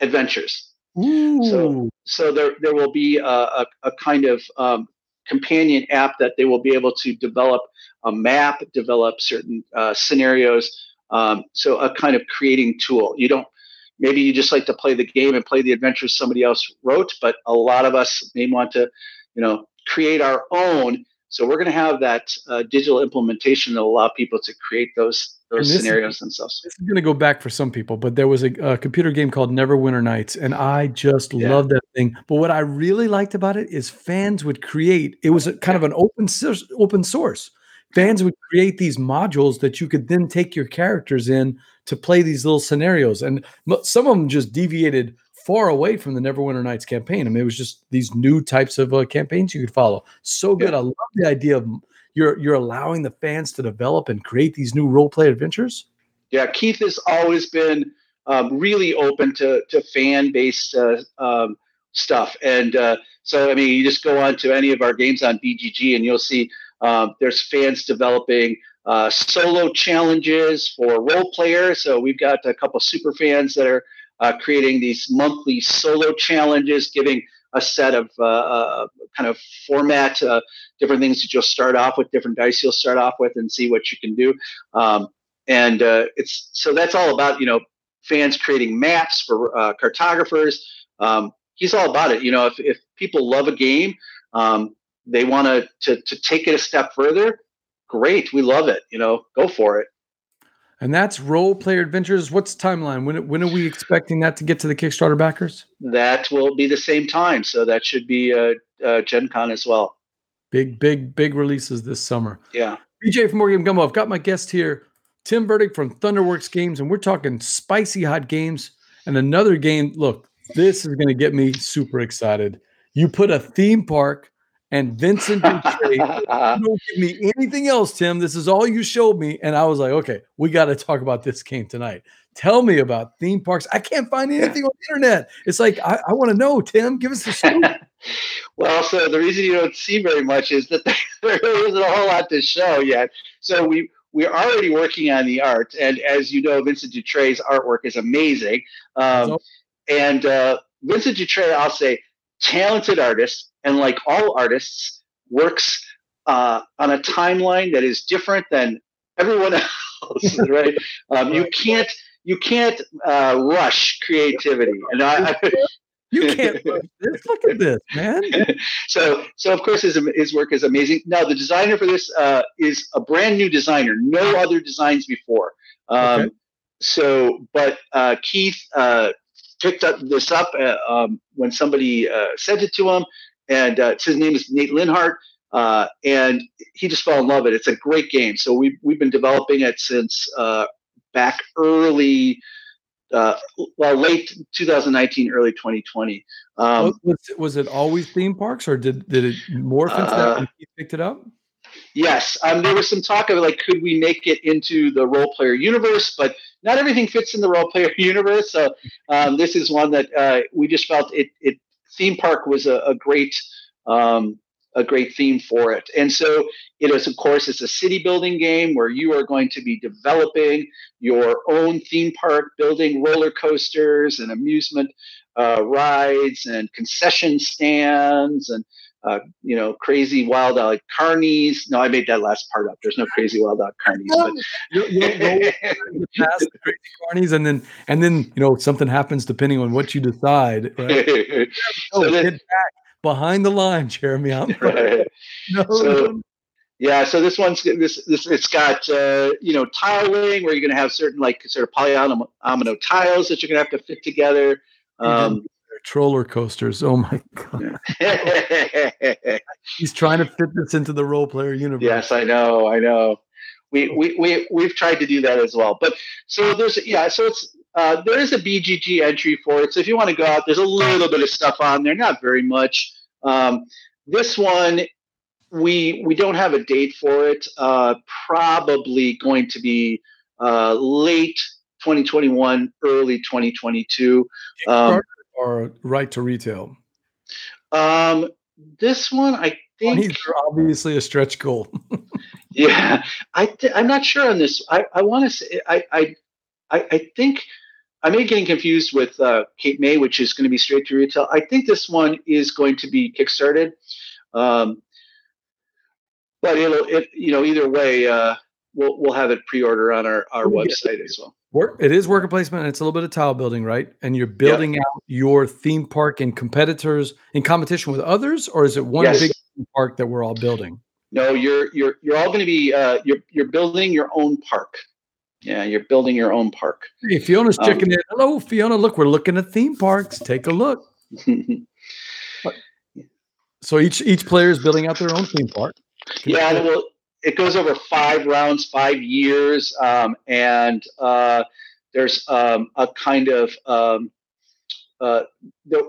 adventures. Ooh. So, so there there will be a, a, a kind of um, companion app that they will be able to develop a map, develop certain uh, scenarios. Um, so a kind of creating tool. You don't. Maybe you just like to play the game and play the adventures somebody else wrote, but a lot of us may want to, you know, create our own. So we're going to have that uh, digital implementation that will allow people to create those those scenarios is, themselves. This is going to go back for some people, but there was a, a computer game called Neverwinter Nights, and I just yeah. love that thing. But what I really liked about it is fans would create. It was a, kind of an open source, open source. Fans would create these modules that you could then take your characters in to play these little scenarios. And some of them just deviated far away from the Neverwinter Nights campaign. I mean, it was just these new types of uh, campaigns you could follow. So good. Yeah. I love the idea of you're you're allowing the fans to develop and create these new role play adventures. Yeah, Keith has always been um, really open to, to fan-based uh, um, stuff. And uh, so, I mean, you just go on to any of our games on B G G and you'll see – Um, there's fans developing uh, solo challenges for role players. So we've got a couple super fans that are uh, creating these monthly solo challenges, giving a set of uh, uh, kind of format, uh, different things that you'll start off with, different dice you'll start off with, and see what you can do. Um, and uh, it's so that's all about, you know, fans creating maps for uh, cartographers. Um, he's all about it. You know, if if people love a game. Um, They want to to take it a step further. Great, we love it. You know, go for it. And that's Role Player Adventures. What's the timeline? When when are we expecting that to get to the Kickstarter backers? That will be the same time, so that should be uh, uh, Gen Con as well. Big, big, big releases this summer. Yeah. B J from Board Game Gumbo. I've got my guest here, Tim Bernig from Thunderworks Games, and we're talking spicy hot games and another game. Look, this is going to get me super excited. You put a theme park. And Vincent Dutrait, don't give me anything else, Tim. This is all you showed me. And I was like, okay, we got to talk about this game tonight. Tell me about theme parks. I can't find anything on the internet. It's like, I, I want to know, Tim. Give us the story. Well, so the reason you don't see very much is that there isn't a whole lot to show yet. So we, we're already working on the art. And as you know, Vincent Dutrait's artwork is amazing. Um, so- and uh, Vincent Dutrait, I'll say, talented artist, and like all artists, works uh, on a timeline that is different than everyone else, right? Um, you can't you can't uh, rush creativity, and I, I you can't rush this. Look at this, man. So so of course his his work is amazing. Now the designer for this uh, is a brand new designer, no other designs before. Um, okay. So, but uh, Keith. Uh, picked up this up uh, um, when somebody uh, sent it to him, and uh, his name is Nate Linhart, uh, and he just fell in love with it. It's a great game. So we've, we've been developing it since uh, back early, uh, well, late twenty nineteen, early twenty twenty. Um, was, was it always theme parks, or did, did it morph into uh, that when he picked it up? Yes. Um, there was some talk of, like, could we make it into the Role Player Universe, but not everything fits in the Role Player Universe. So um, this is one that uh, we just felt it, it theme park was a, a great um, a great theme for it. And so it is, of course, it's a city building game where you are going to be developing your own theme park, building roller coasters and amusement uh, rides and concession stands and Uh, you know, crazy wild out like carnies. No, I made that last part up. There's no crazy wild out carnies. But you'll, you'll roll past the crazy carnies, and then and then you know something happens depending on what you decide. Right? so oh, then, get back behind the line, Jeremy. I'm right. no, so, no. Yeah, so this one's this this it's got uh, you know tiling where you're gonna have certain like sort of polyomino tiles that you're gonna have to fit together. Um, mm-hmm. Troller coasters. Oh my god. He's trying to fit this into the Role Player Universe. Yes, I know, I know. We we we we've tried to do that as well. But so there's yeah, so it's uh there is a B G G entry for it. So if you want to go out, there's a little bit of stuff on there, not very much. Um this one we we don't have a date for it. Uh probably going to be uh late twenty twenty-one, early twenty twenty-two. Um, or right to retail? Um, this one, I think. These are obviously a stretch goal. yeah, I th- I'm not sure on this. I, I want to say, I, I, I think I may get confused with uh, Kate May, which is going to be straight to retail. I think this one is going to be kickstarted. Um, but it'll, it, you know, either way, uh, we'll we'll have it pre-order on our, our website as well. Work, it is worker placement, and it's a little bit of tile building, right? And you're building yep. out your theme park and competitors in competition with others, or is it one yes. big theme park that we're all building? No, you're you're you're all going to be uh, you're you're building your own park. Yeah, you're building your own park. Hey, Fiona's um, checking in. Hello, Fiona. Look, we're looking at theme parks. Take a look. So each each player is building out their own theme park. Can yeah, it, will, it goes over five rounds, five years, um, and uh, there's um, a kind of um, uh, there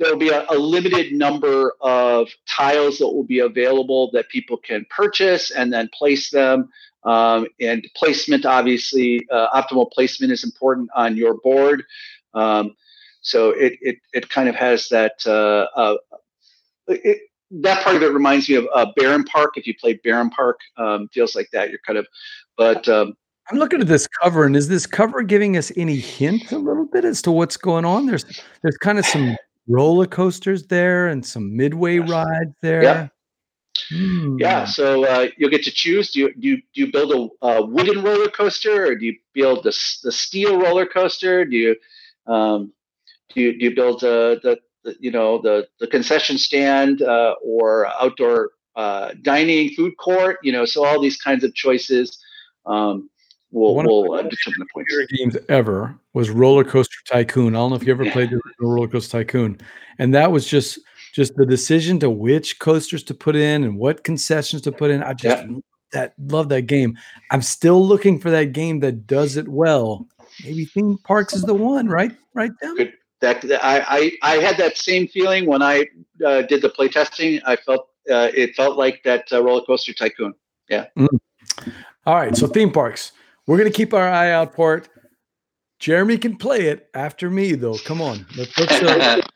will be a, a limited number of tiles that will be available that people can purchase and then place them. Um, and placement, obviously, uh, optimal placement is important on your board. Um, so it, it it kind of has that. Uh, uh, it, that part of it reminds me of uh, Baron Park. If you play Baron Park, um, feels like that. You're kind of. But um, I'm looking at this cover, and is this cover giving us any hint a little bit as to what's going on? There's there's kind of some roller coasters there, and some midway rides there. Yep. Yeah, so uh, you'll get to choose. Do you do you, do you build a, a wooden roller coaster, or do you build the the steel roller coaster? Do you um, do you, do you build a, the, the you know the, the concession stand uh, or outdoor uh, dining food court? You know, so all these kinds of choices um, will will uh, determine the points. One of my favorite games ever was Roller Coaster Tycoon. I don't know if you ever yeah. played the Roller Coaster Tycoon, and that was just. Just the decision to which coasters to put in and what concessions to put in. I just yeah. love that love that game. I'm still looking for that game that does it well. Maybe Theme Parks is the one, right? Right, Tim? That I, I I had that same feeling when I uh, did the play testing. I felt uh, it felt like that uh, Roller Coaster Tycoon. Yeah. Mm-hmm. All right. So Theme Parks. We're gonna keep our eye out for it. Jeremy can play it after me, though. Come on. Let's let's.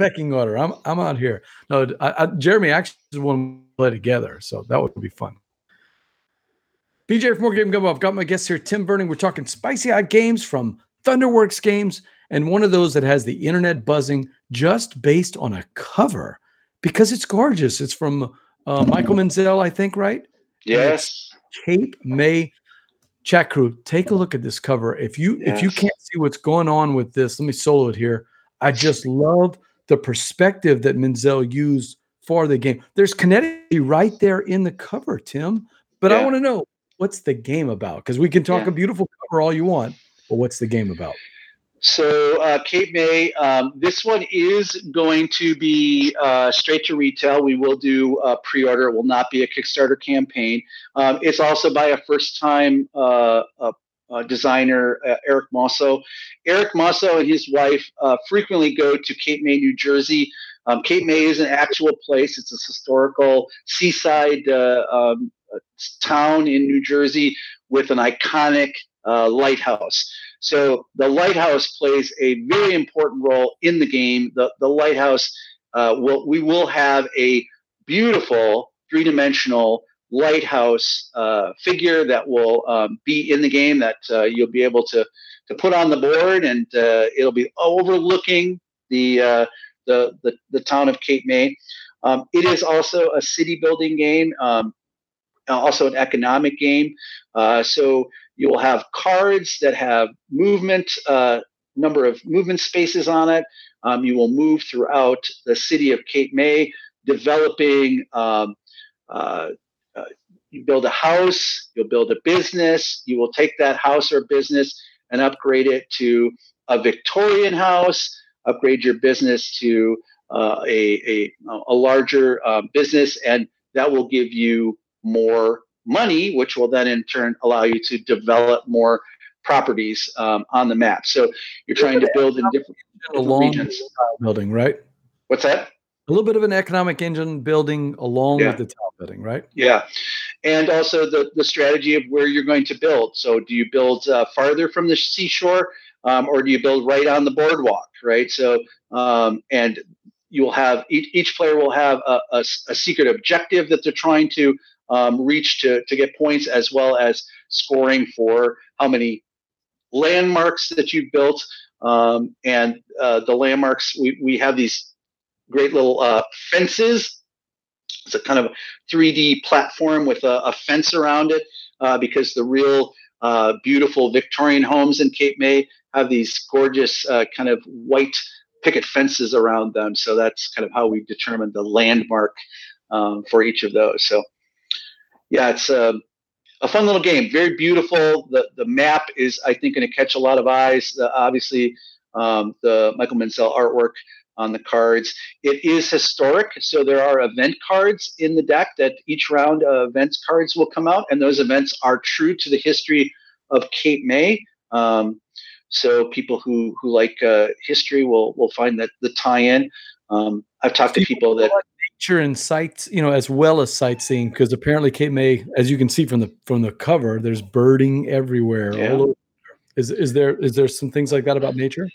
Pecking order. I'm I'm out here. No, I, I, Jeremy actually just want to play together, so that would be fun. B J from More Game Gumbo. I've got my guests here. Tim Bernig. We're talking spicy hot games from Thunderworks Games, and one of those that has the internet buzzing just based on a cover because it's gorgeous. It's from uh, Michael Menzel, I think, right? Yes. Kate May. Chat crew, take a look at this cover. If you yes. if you can't see what's going on with this, let me solo it here. I just love. The perspective that Menzel used for the game. There's kinetic right there in the cover, Tim. But yeah. I want to know, what's the game about? Because we can talk yeah. a beautiful cover all you want, but what's the game about? So, uh, Kate May, um, this one is going to be uh, straight to retail. We will do a pre-order. It will not be a Kickstarter campaign. Um, it's also by a first-time uh, a Uh, designer uh, Eric Mosso. Eric Mosso and his wife uh, frequently go to Cape May, New Jersey. Um, Cape May is an actual place. It's a historical seaside uh, um, town in New Jersey with an iconic uh, lighthouse. So the lighthouse plays a very important role in the game. The the lighthouse uh, will we will have a beautiful three-dimensional lighthouse uh, figure that will um, be in the game that uh, you'll be able to to put on the board, and uh, it'll be overlooking the uh, the, the the town of Cape May. Um, it is also a city building game, um, also an economic game. Uh, so you will have cards that have movement, uh, number of movement spaces on it. Um, you will move throughout the city of Cape May, developing. Um, uh, Uh, you build a house, you'll build a business, you will take that house or business and upgrade it to a Victorian house, upgrade your business to uh, a, a, a larger uh, business, and that will give you more money, which will then in turn allow you to develop more properties um, on the map. So you're trying to build in different, different long regions. Building, right? What's that? A little bit of an economic engine building along yeah. with the tile building, right? Yeah. and also the, the strategy of where you're going to build. So do you build uh, farther from the seashore, um, or do you build right on the boardwalk, right? So, um, and you'll have, each, each player will have a, a, a secret objective that they're trying to um, reach to, to get points, as well as scoring for how many landmarks that you've built. Um, and uh, the landmarks, we, we have these great little uh, fences. It's a kind of three D platform with a, a fence around it, uh, because the real uh, beautiful Victorian homes in Cape May have these gorgeous uh, kind of white picket fences around them. So that's kind of how we determined the landmark um, for each of those. So yeah, it's a, a fun little game. Very beautiful. The the map is, I think, going to catch a lot of eyes. The, obviously, um, the Michael Menzel artwork on the cards. It is historic, so there are event cards in the deck that each round of events cards will come out, and those events are true to the history of Cape May. Um, so people who who like uh, history will will find that the tie-in. Um, I've talked people to people that like nature and sights, you know, as well as sightseeing, because apparently Cape May, as you can see from the from the cover, there's birding everywhere. Yeah. All over. Is is there is there some things like that about nature?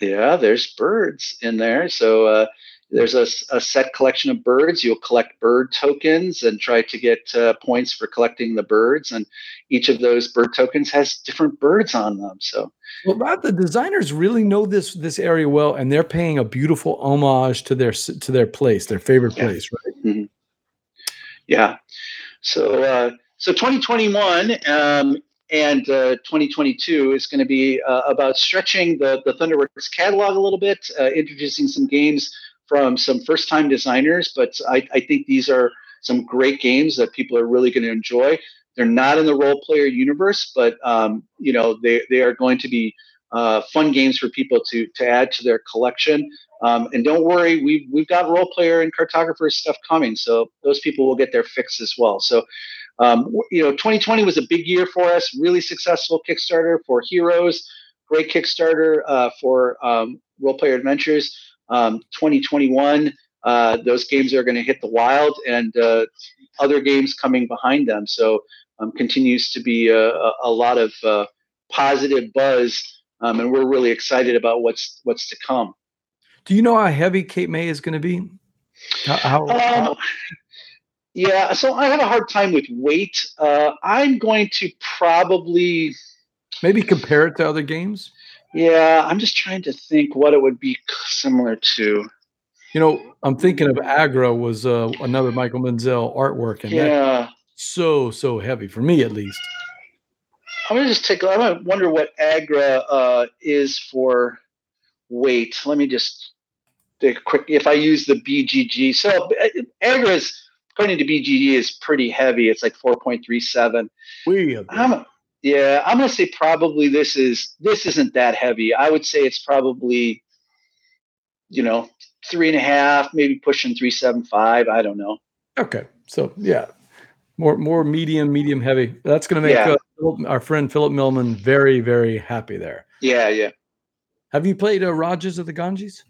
Yeah, there's birds in there. So uh, there's a, a set collection of birds. You'll collect bird tokens and try to get uh, points for collecting the birds. And each of those bird tokens has different birds on them. So, well, Rob, the designers really know this this area well, and they're paying a beautiful homage to their to their place, their favorite yeah. place, right? Mm-hmm. Yeah. So, uh, so twenty twenty-one. Um, And uh, twenty twenty-two is going to be uh, about stretching the, the Thunderworks catalog a little bit, uh, introducing some games from some first-time designers. But I, I think these are some great games that people are really going to enjoy. They're not in the Role Player universe, but um, you know they, they are going to be uh, fun games for people to to add to their collection. Um, and don't worry, we've we've got Role Player and Cartographer stuff coming, so those people will get their fix as well. So. Um, you know, twenty twenty was a big year for us. Really successful Kickstarter for Heroes, great Kickstarter uh, for um, Roll Player Adventures. Um, twenty twenty-one, uh, those games are going to hit the wild, and uh, other games coming behind them. So um, continues to be a, a lot of uh, positive buzz, um, and we're really excited about what's what's to come. Do you know how heavy Cape May is going to be? How? how, how? Um, Yeah, so I have a hard time with weight. Uh, I'm going to probably... Maybe compare it to other games? Yeah, I'm just trying to think what it would be similar to. You know, I'm thinking of Agra was uh, another Michael Menzel artwork. And yeah. So, so heavy, for me at least. I'm going to just take... I I wonder what Agra uh, is for weight. Let me just take a quick... If I use the B G G... So, Agra's... According to B G G, is pretty heavy. It's like four point three seven. We I'm, yeah, I'm gonna say probably this is this isn't that heavy. I would say it's probably, you know, three and a half, maybe pushing three seven five. I don't know. Okay, so yeah, more more medium, medium heavy. That's gonna make yeah. uh, our friend Philip Millman very, very happy there. Yeah, yeah. Have you played uh, Rogers of the Ganges?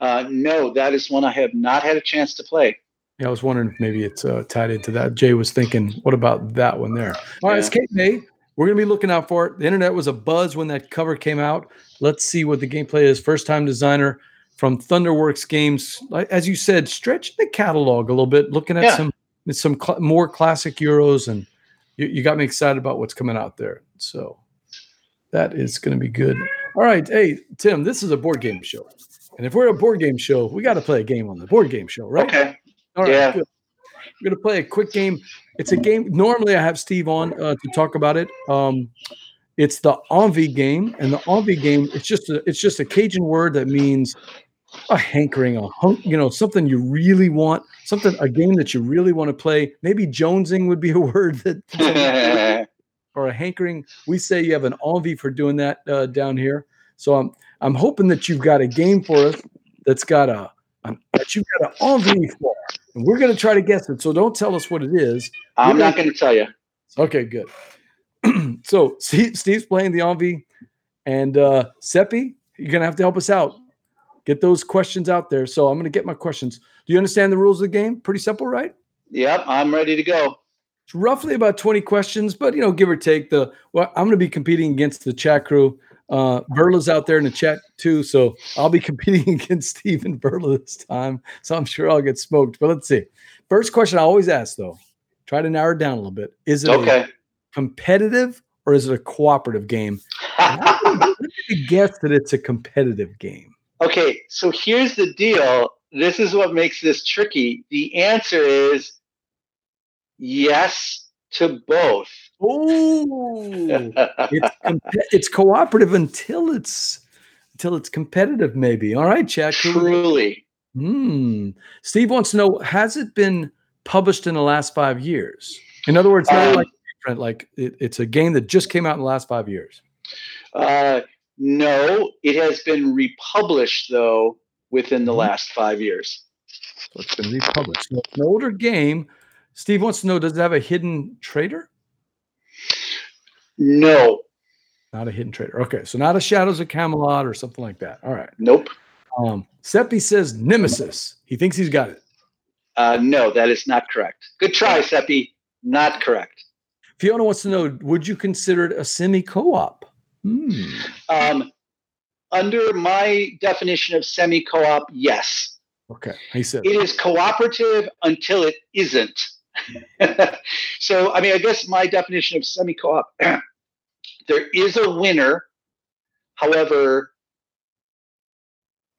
Uh, no, that is one I have not had a chance to play. Yeah, I was wondering if maybe it's uh, tied into that. Jay was thinking, what about that one there? All right, yeah. It's Cape May. We're going to be looking out for it. The internet was a buzz when that cover came out. Let's see what the gameplay is. First-time designer from Thunderworks Games. As you said, stretching the catalog a little bit, looking at yeah. some some cl- more classic Euros, and you, you got me excited about what's coming out there. So that is going to be good. All right, hey, Tim, this is a board game show. And if we're a board game show, we got to play a game on the board game show, right? Okay. All right, yeah. Good. We're going to play a quick game. It's a game. Normally, I have Steve on uh, to talk about it. Um, it's the envy game, and the envy game. It's just a, it's just a Cajun word that means a hankering, a hunk, you know, something you really want, something a game that you really want to play. Maybe jonesing would be a word that, or a hankering. We say you have an envy for doing that uh, down here. So I'm I'm hoping that you've got a game for us that's got a that you've got an envy for. And we're going to try to guess it, so don't tell us what it is. I'm not going to tell you. Okay, good. So Steve's playing the Envy, and uh, Seppi, you're going to have to help us out. Get those questions out there. So I'm going to get my questions. Do you understand the rules of the game? Pretty simple, right? Yep, I'm ready to go. It's roughly about twenty questions, but, you know, give or take. The well, I'm going to be competing against the chat crew. Uh, Verla's out there in the chat too, so I'll be competing against Steven Verla this time. So I'm sure I'll get smoked, but let's see. First question I always ask, though, try to narrow it down a little bit. Is it okay. a competitive or is it a cooperative game? I guess that it's a competitive game. Okay, so here's the deal. This is what makes this tricky. The answer is yes to both. Oh, it's, com- it's cooperative until it's until it's competitive, maybe. All right, Chad. Truly. Hmm. Steve wants to know: has it been published in the last five years? In other words, not um, like different. Like it, it's a game that just came out in the last five years. Uh, no, it has been republished though within the last five years. So it's been republished. So it's an older game. Steve wants to know: does it have a hidden traitor? No. Not a hidden traitor. Okay, so not a Shadows of Camelot or something like that. All right. Nope. Um, Seppi says Nemesis. He thinks he's got it. Uh, no, that is not correct. Good try, Seppi. Not correct. Fiona wants to know, would you consider it a semi-co-op? Hmm. Um, under my definition of semi-co-op, yes. Okay. He said it is cooperative until it isn't. So, I mean, I guess my definition of semi-co-op, there is a winner. However,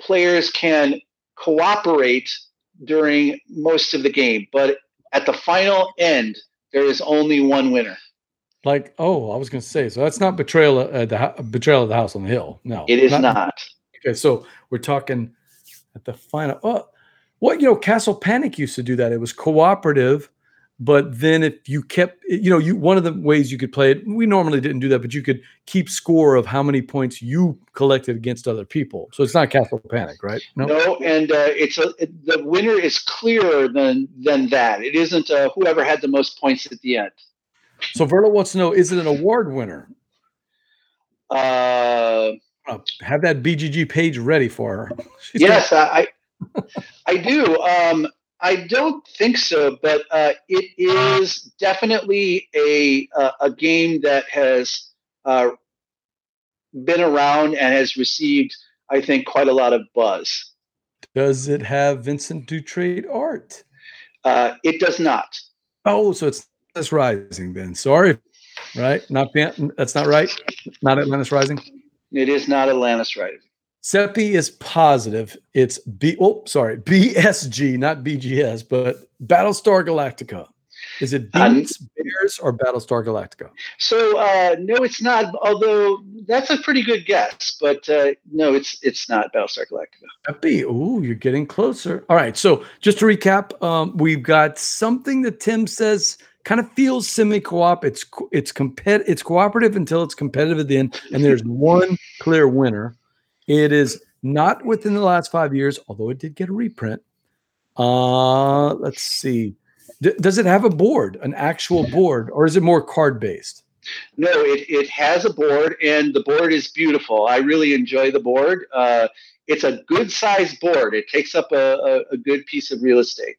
players can cooperate during most of the game, but at the final end, there is only one winner. Like, oh, I was going to say, so that's not betrayal, uh, the betrayal of the House on the Hill. No, it is not. not. Okay, so we're talking at the final. Oh, what, you know, Castle Panic used to do that. It was cooperative. But then if you kept, you know, you one of the ways you could play it, we normally didn't do that, but you could keep score of how many points you collected against other people. So it's not Castle Panic, right? No, no and uh, it's a, it, the winner is clearer than than that. It isn't uh, whoever had the most points at the end. So Verla wants to know, is it an award winner? Uh, have that B G G page ready for her. She's yes, got- I I do. Um I don't think so, but uh, it is definitely a uh, a game that has uh, been around and has received, I think, quite a lot of buzz. Does it have Vincent Dutrait art? Uh, it does not. Oh, so it's Atlantis Rising then. Sorry, right? Not that's not right. Not Atlantis Rising. It is not Atlantis Rising. Seppi is positive. It's B. Oh, sorry, B S G, not B G S, but Battlestar Galactica. Is it Beats, um, Bears, or Battlestar Galactica? So uh, no, it's not. Although that's a pretty good guess, but uh, no, it's it's not Battlestar Galactica. Seppi, ooh, you're getting closer. All right. So just to recap, um, we've got something that Tim says kind of feels semi-co-op. It's it's compet it's cooperative until it's competitive at the end, and there's one clear winner. It is not within the last five years, although it did get a reprint. Uh, let's see. D- does it have a board, an actual board, or is it more card-based? No, it, it has a board, and the board is beautiful. I really enjoy the board. Uh, it's a good-sized board. It takes up a, a, a good piece of real estate.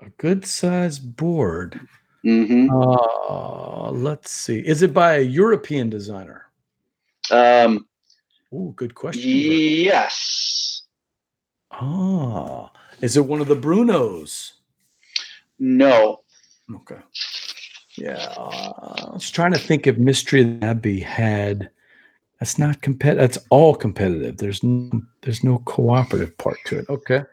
A good-sized board. Mm-hmm. Uh, let's see. Is it by a European designer? Um. Oh, good question. Yes. Ah, is it one of the Brunos? No. Okay. Yeah. I was trying to think if Mystery of the Abbey had. That's not competitive. That's all competitive. There's no, there's no cooperative part to it. Okay.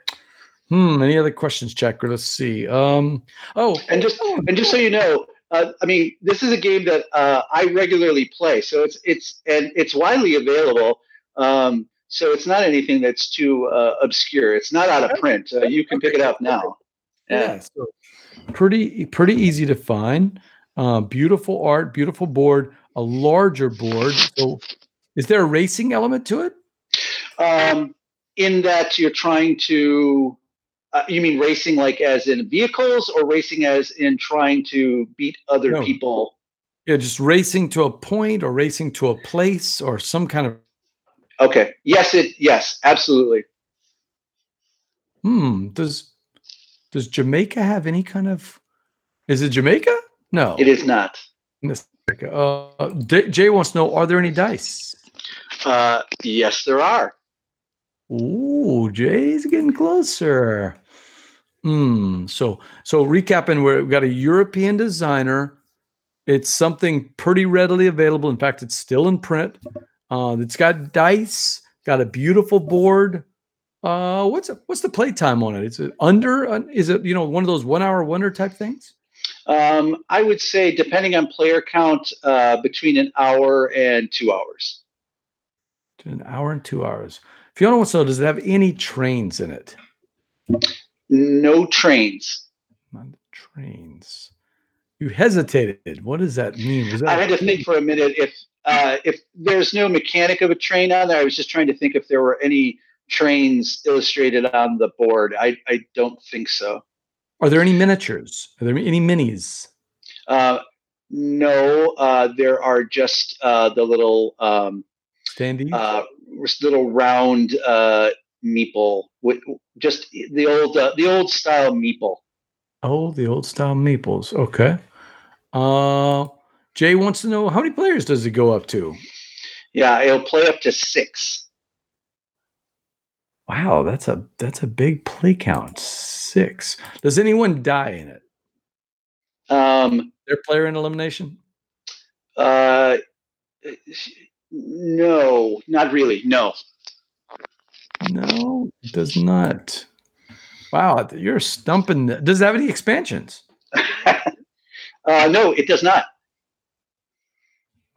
Hmm. Any other questions, Checker? Let's see. Um. Oh, and just and just so you know. Uh, I mean, this is a game that uh, I regularly play, so it's it's and it's widely available. Um, so it's not anything that's too uh, obscure. It's not out of print. Uh, you can pick it up now. Yeah, yeah so pretty pretty easy to find. Uh, beautiful art, beautiful board, a larger board. So, is there a racing element to it? Um, in that you're trying to. Uh, you mean racing like as in vehicles or racing as in trying to beat other no. people? Yeah, just racing to a point or racing to a place or some kind of. Okay. Yes, it. Yes, absolutely. Hmm. Does does Jamaica have any kind of Is it Jamaica? No. It is not. Uh, Jay wants to know, are there any dice? Uh, yes, there are. Ooh, Jay's getting closer. Mm, so, so recapping, we've got a European designer. It's something pretty readily available. In fact, it's still in print. Uh, it's got dice, got a beautiful board. Uh, what's a, what's the playtime on it? Is it under? Uh, is it you know one of those one hour wonder type things? Um, I would say, depending on player count, uh, between an hour and two hours. An hour and two hours. Fiona wants to know, does it have any trains in it? No trains. Not trains. You hesitated. What does that mean? That I had to think for a minute if uh, if there's no mechanic of a train on there. I was just trying to think if there were any trains illustrated on the board. I, I don't think so. Are there any miniatures? Are there any minis? Uh, no, uh, there are just uh, the little um, standees, uh, little round uh, meeple, with just the old uh, the old style meeple. Oh, the old style meeples. Okay. Uh, Jay wants to know, how many players does it go up to? Yeah, it'll play up to six. Wow, that's a that's a big play count. Six. Does anyone die in it? Um, their player in elimination? Uh, no, not really. No. No, it does not. Wow, you're stumping. Does it have any expansions? uh, no, it does not.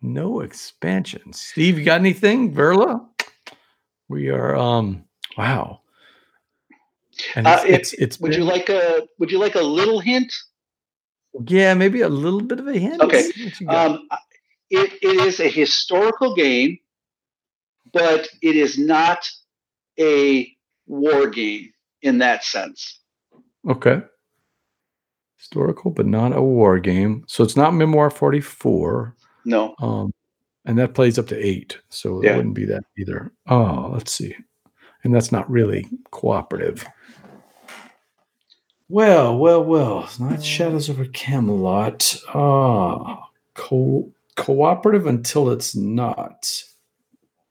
No expansions. Steve, you got anything? Verla? We are. Um, Wow. And it's, uh, it's, it's, it's would been, you like a would you like a little hint? Yeah, maybe a little bit of a hint. Okay. Um, it, it is a historical game, but it is not a war game in that sense. Okay. Historical, but not a war game. So it's not Memoir forty-four. No. Um, and that plays up to eight. So yeah. It wouldn't be that either. Oh, let's see. And that's not really cooperative. Well, well, well. It's not Shadows Over Camelot. Ah, co- cooperative until it's not.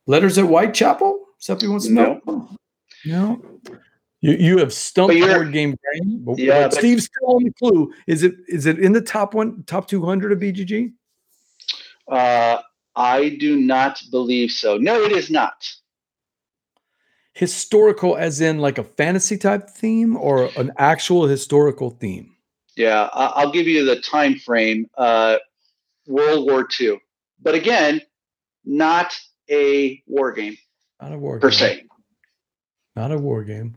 Letters at Whitechapel? Is that what you want to know? No. no. You you have stumped Board Game Brain. Yeah, Steve's still on the clue. Is it is it in the top one, top two hundred of B G G? Uh, I do not believe so. No, it is not. Historical as in like a fantasy type theme or an actual historical theme? Yeah, I'll give you the time frame. Uh, World War Two. But again, not a war game. Not a war game. Per se. Not a war game.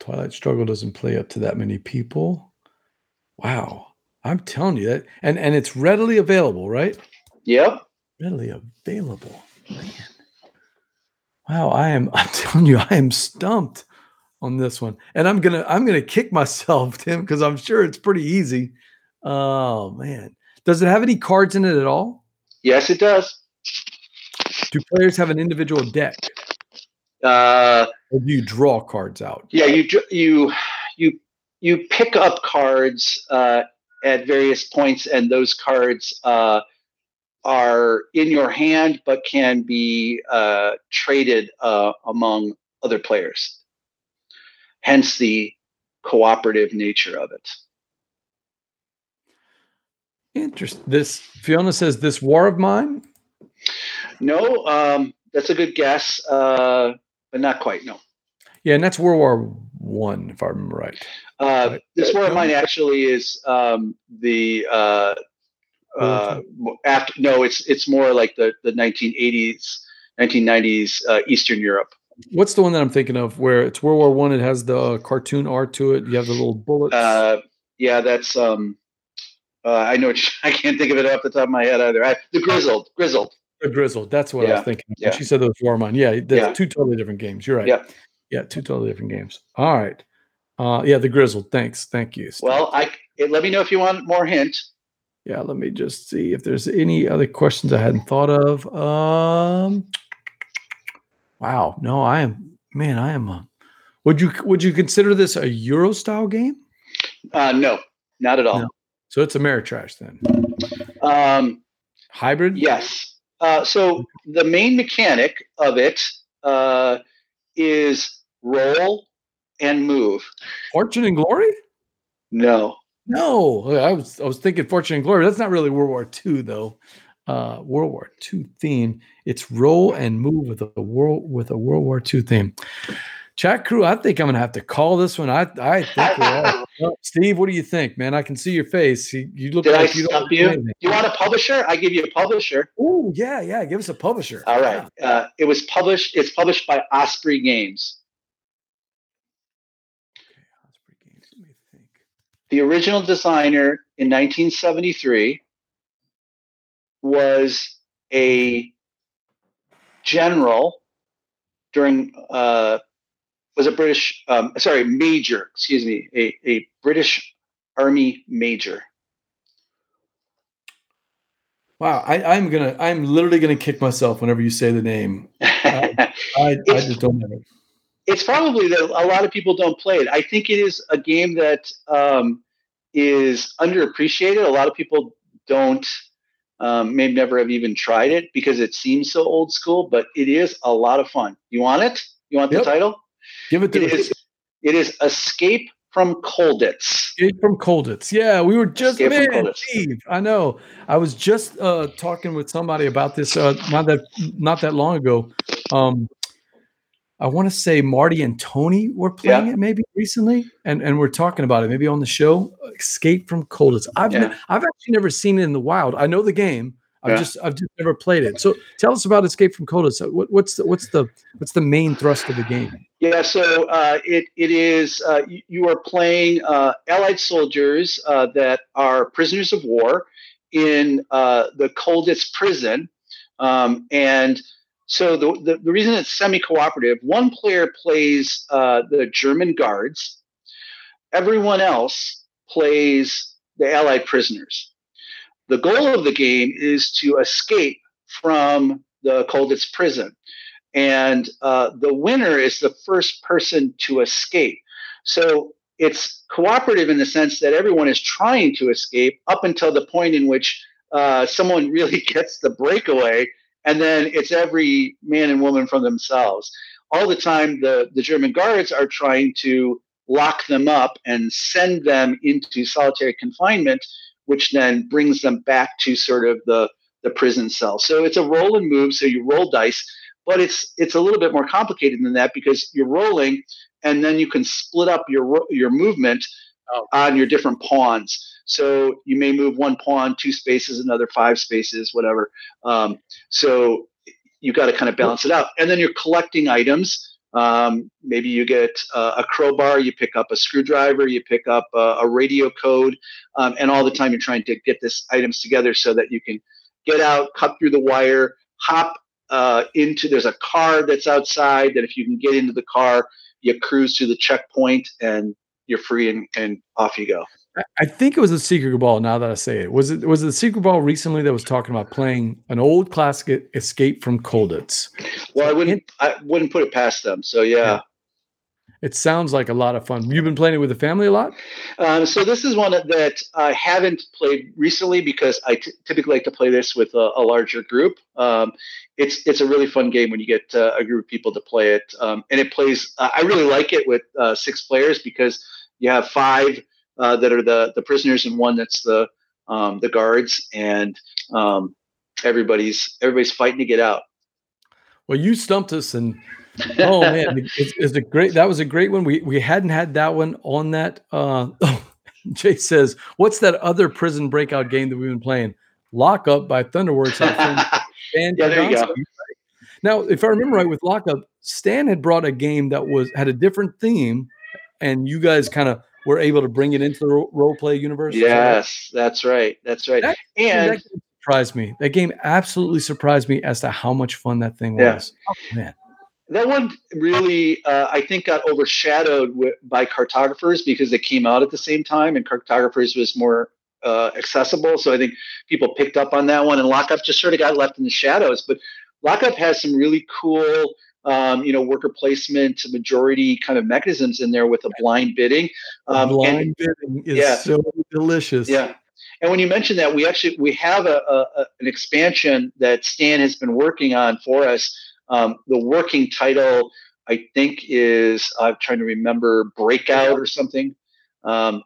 Twilight Struggle doesn't play up to that many people. Wow. I'm telling you that. And, and it's readily available, right? Yep. Readily available. Man. Wow, I am I'm telling you, I am stumped on this one. And I'm gonna I'm gonna kick myself, Tim, because I'm sure it's pretty easy. Oh man. Does it have any cards in it at all? Yes, it does. Do players have an individual deck? Uh or do you draw cards out? Yeah, you you you you pick up cards uh, at various points, and those cards uh are in your hand, but can be uh, traded uh, among other players. Hence the cooperative nature of it. Interesting. This Fiona says this War of Mine. No, um, that's a good guess, uh, but not quite. No. Yeah, and that's World War One, if I remember right. Uh, right. This War of Mine actually is um, the. Uh, Uh, after, no, it's it's more like the, the nineteen eighties, nineteen nineties uh, Eastern Europe. What's the one that I'm thinking of where it's World War One? It has the cartoon art to it. You have the little bullets. Uh, yeah, that's um. Uh, I know. I can't think of it off the top of my head either. I, the Grizzled, Grizzled, the Grizzled. That's what yeah. I was thinking. Yeah. She said those War of Mine. Yeah, that's yeah. two totally different games. You're right. Yeah, yeah, two totally different games. All right. Uh, yeah, the Grizzled. Thanks, thank you. Steve. Well, I let me know if you want more hint. Yeah, let me just see if there's any other questions I hadn't thought of. Um, wow, no, I am man, I am. A, would you would you consider this a Euro style game? Uh, no, not at all. No. So it's Ameritrash then. Um, Hybrid? Yes. Uh, so the main mechanic of it uh, is roll and move. Fortune and Glory? No. No, I was I was thinking Fortune and Glory. That's not really World War Two though. Uh, World War Two theme. It's roll and move with a world with a World War Two theme. Chat crew, I think I'm gonna have to call this one. I I think we're all. Steve, what do you think, man? I can see your face. You, you look Did like I you don't you? Do you want a publisher? I give you a publisher. Oh yeah, yeah. Give us a publisher. All right. Yeah. Uh, it was published. It's published by Osprey Games. The original designer in nineteen seventy-three was a general during, uh, was a British, um, sorry, major, excuse me, a, a British Army major. Wow, I, I'm gonna, I'm literally gonna kick myself whenever you say the name. I, I, I just don't know. It's probably that a lot of people don't play it. I think it is a game that um, is underappreciated. A lot of people don't, um, may never have even tried it because it seems so old school, but it is a lot of fun. You want it? You want yep. the title? Give it to it me. Is, it is Escape from Colditz. Escape from Colditz. Yeah, we were just, Escape man, Steve, I know. I was just uh, talking with somebody about this uh, not that not that long ago. Um I want to say Marty and Tony were playing yeah. it maybe recently, and, and we're talking about it maybe on the show. Escape from Colditz. I've yeah. ne- I've actually never seen it in the wild. I know the game. I've yeah. just I've just never played it. So tell us about Escape from Colditz. What, what's the, what's the what's the main thrust of the game? Yeah, so uh, it it is uh, you are playing uh, Allied soldiers uh, that are prisoners of war in uh, the Colditz prison, um, and. So the, the, the reason it's semi-cooperative, one player plays uh, the German guards. Everyone else plays the Allied prisoners. The goal of the game is to escape from the Colditz prison. And uh, the winner is the first person to escape. So it's cooperative in the sense that everyone is trying to escape up until the point in which uh, someone really gets the breakaway. And then it's every man and woman for themselves. All the time, the, the German guards are trying to lock them up and send them into solitary confinement, which then brings them back to sort of the, the prison cell. So it's a roll and move, so you roll dice, but it's it's a little bit more complicated than that because you're rolling, and then you can split up your your movement oh. on your different pawns. So you may move one pawn, two spaces, another five spaces, whatever. Um, so you've got to kind of balance it out. And then you're collecting items. Um, maybe you get uh, a crowbar, you pick up a screwdriver, you pick up uh, a radio code. Um, and all the time you're trying to get these items together so that you can get out, cut through the wire, hop uh, into, there's a car that's outside that if you can get into the car, you cruise to the checkpoint and you're free and, and off you go. I think it was the Secret Ball. Now that I say it, was it was it the Secret Ball recently that was talking about playing an old classic Escape from Colditz? Well, I wouldn't I wouldn't put it past them. So yeah. yeah, it sounds like a lot of fun. You've been playing it with the family a lot. Um, so this is one that I haven't played recently because I t- typically like to play this with a, a larger group. Um, it's it's a really fun game when you get uh, a group of people to play it, um, and it plays. Uh, I really like it with uh, six players because you have five. Uh, that are the, the prisoners and one that's the um, the guards and um, everybody's everybody's fighting to get out. Well, you stumped us, and oh man, it's, it's a great that was a great one. We we hadn't had that one on that. Uh, oh, Jay says, "What's that other prison breakout game that we've been playing? Lockup by Thunderworks." And yeah, there you go. Now, if I remember right, with Lockup, Stan had brought a game that was had a different theme, and you guys kind of. We're able to bring it into the role play universe. Yes, right? that's right. That's right. That, and that game surprised me. That game absolutely surprised me as to how much fun that thing yeah. was. Oh, man. That one really, uh, I think, got overshadowed with, by Cartographers because they came out at the same time, and Cartographers was more uh, accessible. So I think people picked up on that one, and Lockup just sort of got left in the shadows. But Lockup has some really cool. Um, you know, worker placement, majority kind of mechanisms in there with a blind bidding. Um, blind and, bidding is yeah. so delicious. Yeah. And when you mentioned that, we actually we have a, a, a an expansion that Stan has been working on for us. Um, the working title, I think, is I'm trying to remember Breakout or something. Um,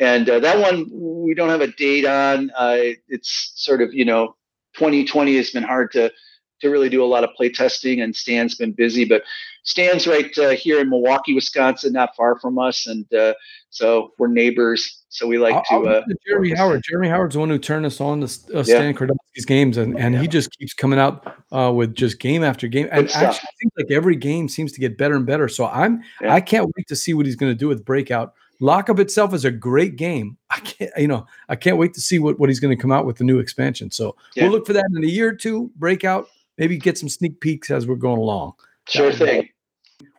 and uh, that one we don't have a date on. Uh, it's sort of, you know, twenty twenty has been hard to to really do a lot of play testing, and Stan's been busy. But Stan's right uh, here in Milwaukee, Wisconsin, not far from us, and uh, so we're neighbors. So we like I'll, to. Uh, to Jeremy Howard. Jeremy Howard's the one who turned us on to uh, Stan yeah. Kordowski's games, and, and yeah. he just keeps coming out uh, with just game after game. And actually, I think like every game seems to get better and better. So I'm yeah. I can't wait to see what he's going to do with Breakout. Lockup itself is a great game. I can't, you know, I can't wait to see what, what he's going to come out with the new expansion. So yeah. we'll look for that in a year or two. Breakout. Maybe get some sneak peeks as we're going along. Sure thing.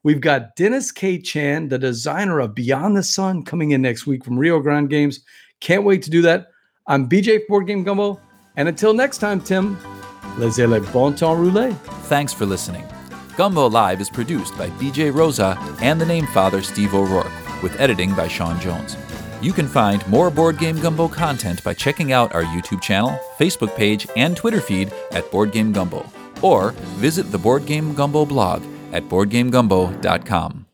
We've got Dennis K. Chan, the designer of Beyond the Sun, coming in next week from Rio Grande Games. Can't wait to do that. I'm B J Board Game Gumbo. And until next time, Tim, laissez le bon temps rouler. Thanks for listening. Gumbo Live is produced by B J Rosa and the name father Steve O'Rourke, with editing by Sean Jones. You can find more Board Game Gumbo content by checking out our YouTube channel, Facebook page, and Twitter feed at Board Game Gumbo, or visit the Board Game Gumbo blog at board game gumbo dot com.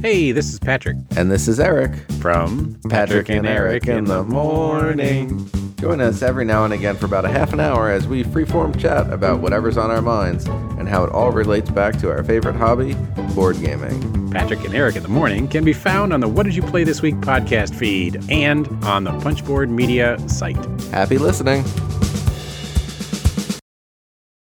Hey, this is Patrick. And this is Eric. From Patrick, Patrick and Eric in the Morning. Join us every now and again for about a half an hour as we freeform chat about whatever's on our minds and how it all relates back to our favorite hobby, board gaming. Patrick and Eric in the Morning can be found on the What Did You Play This Week podcast feed and on the Punchboard Media site. Happy listening.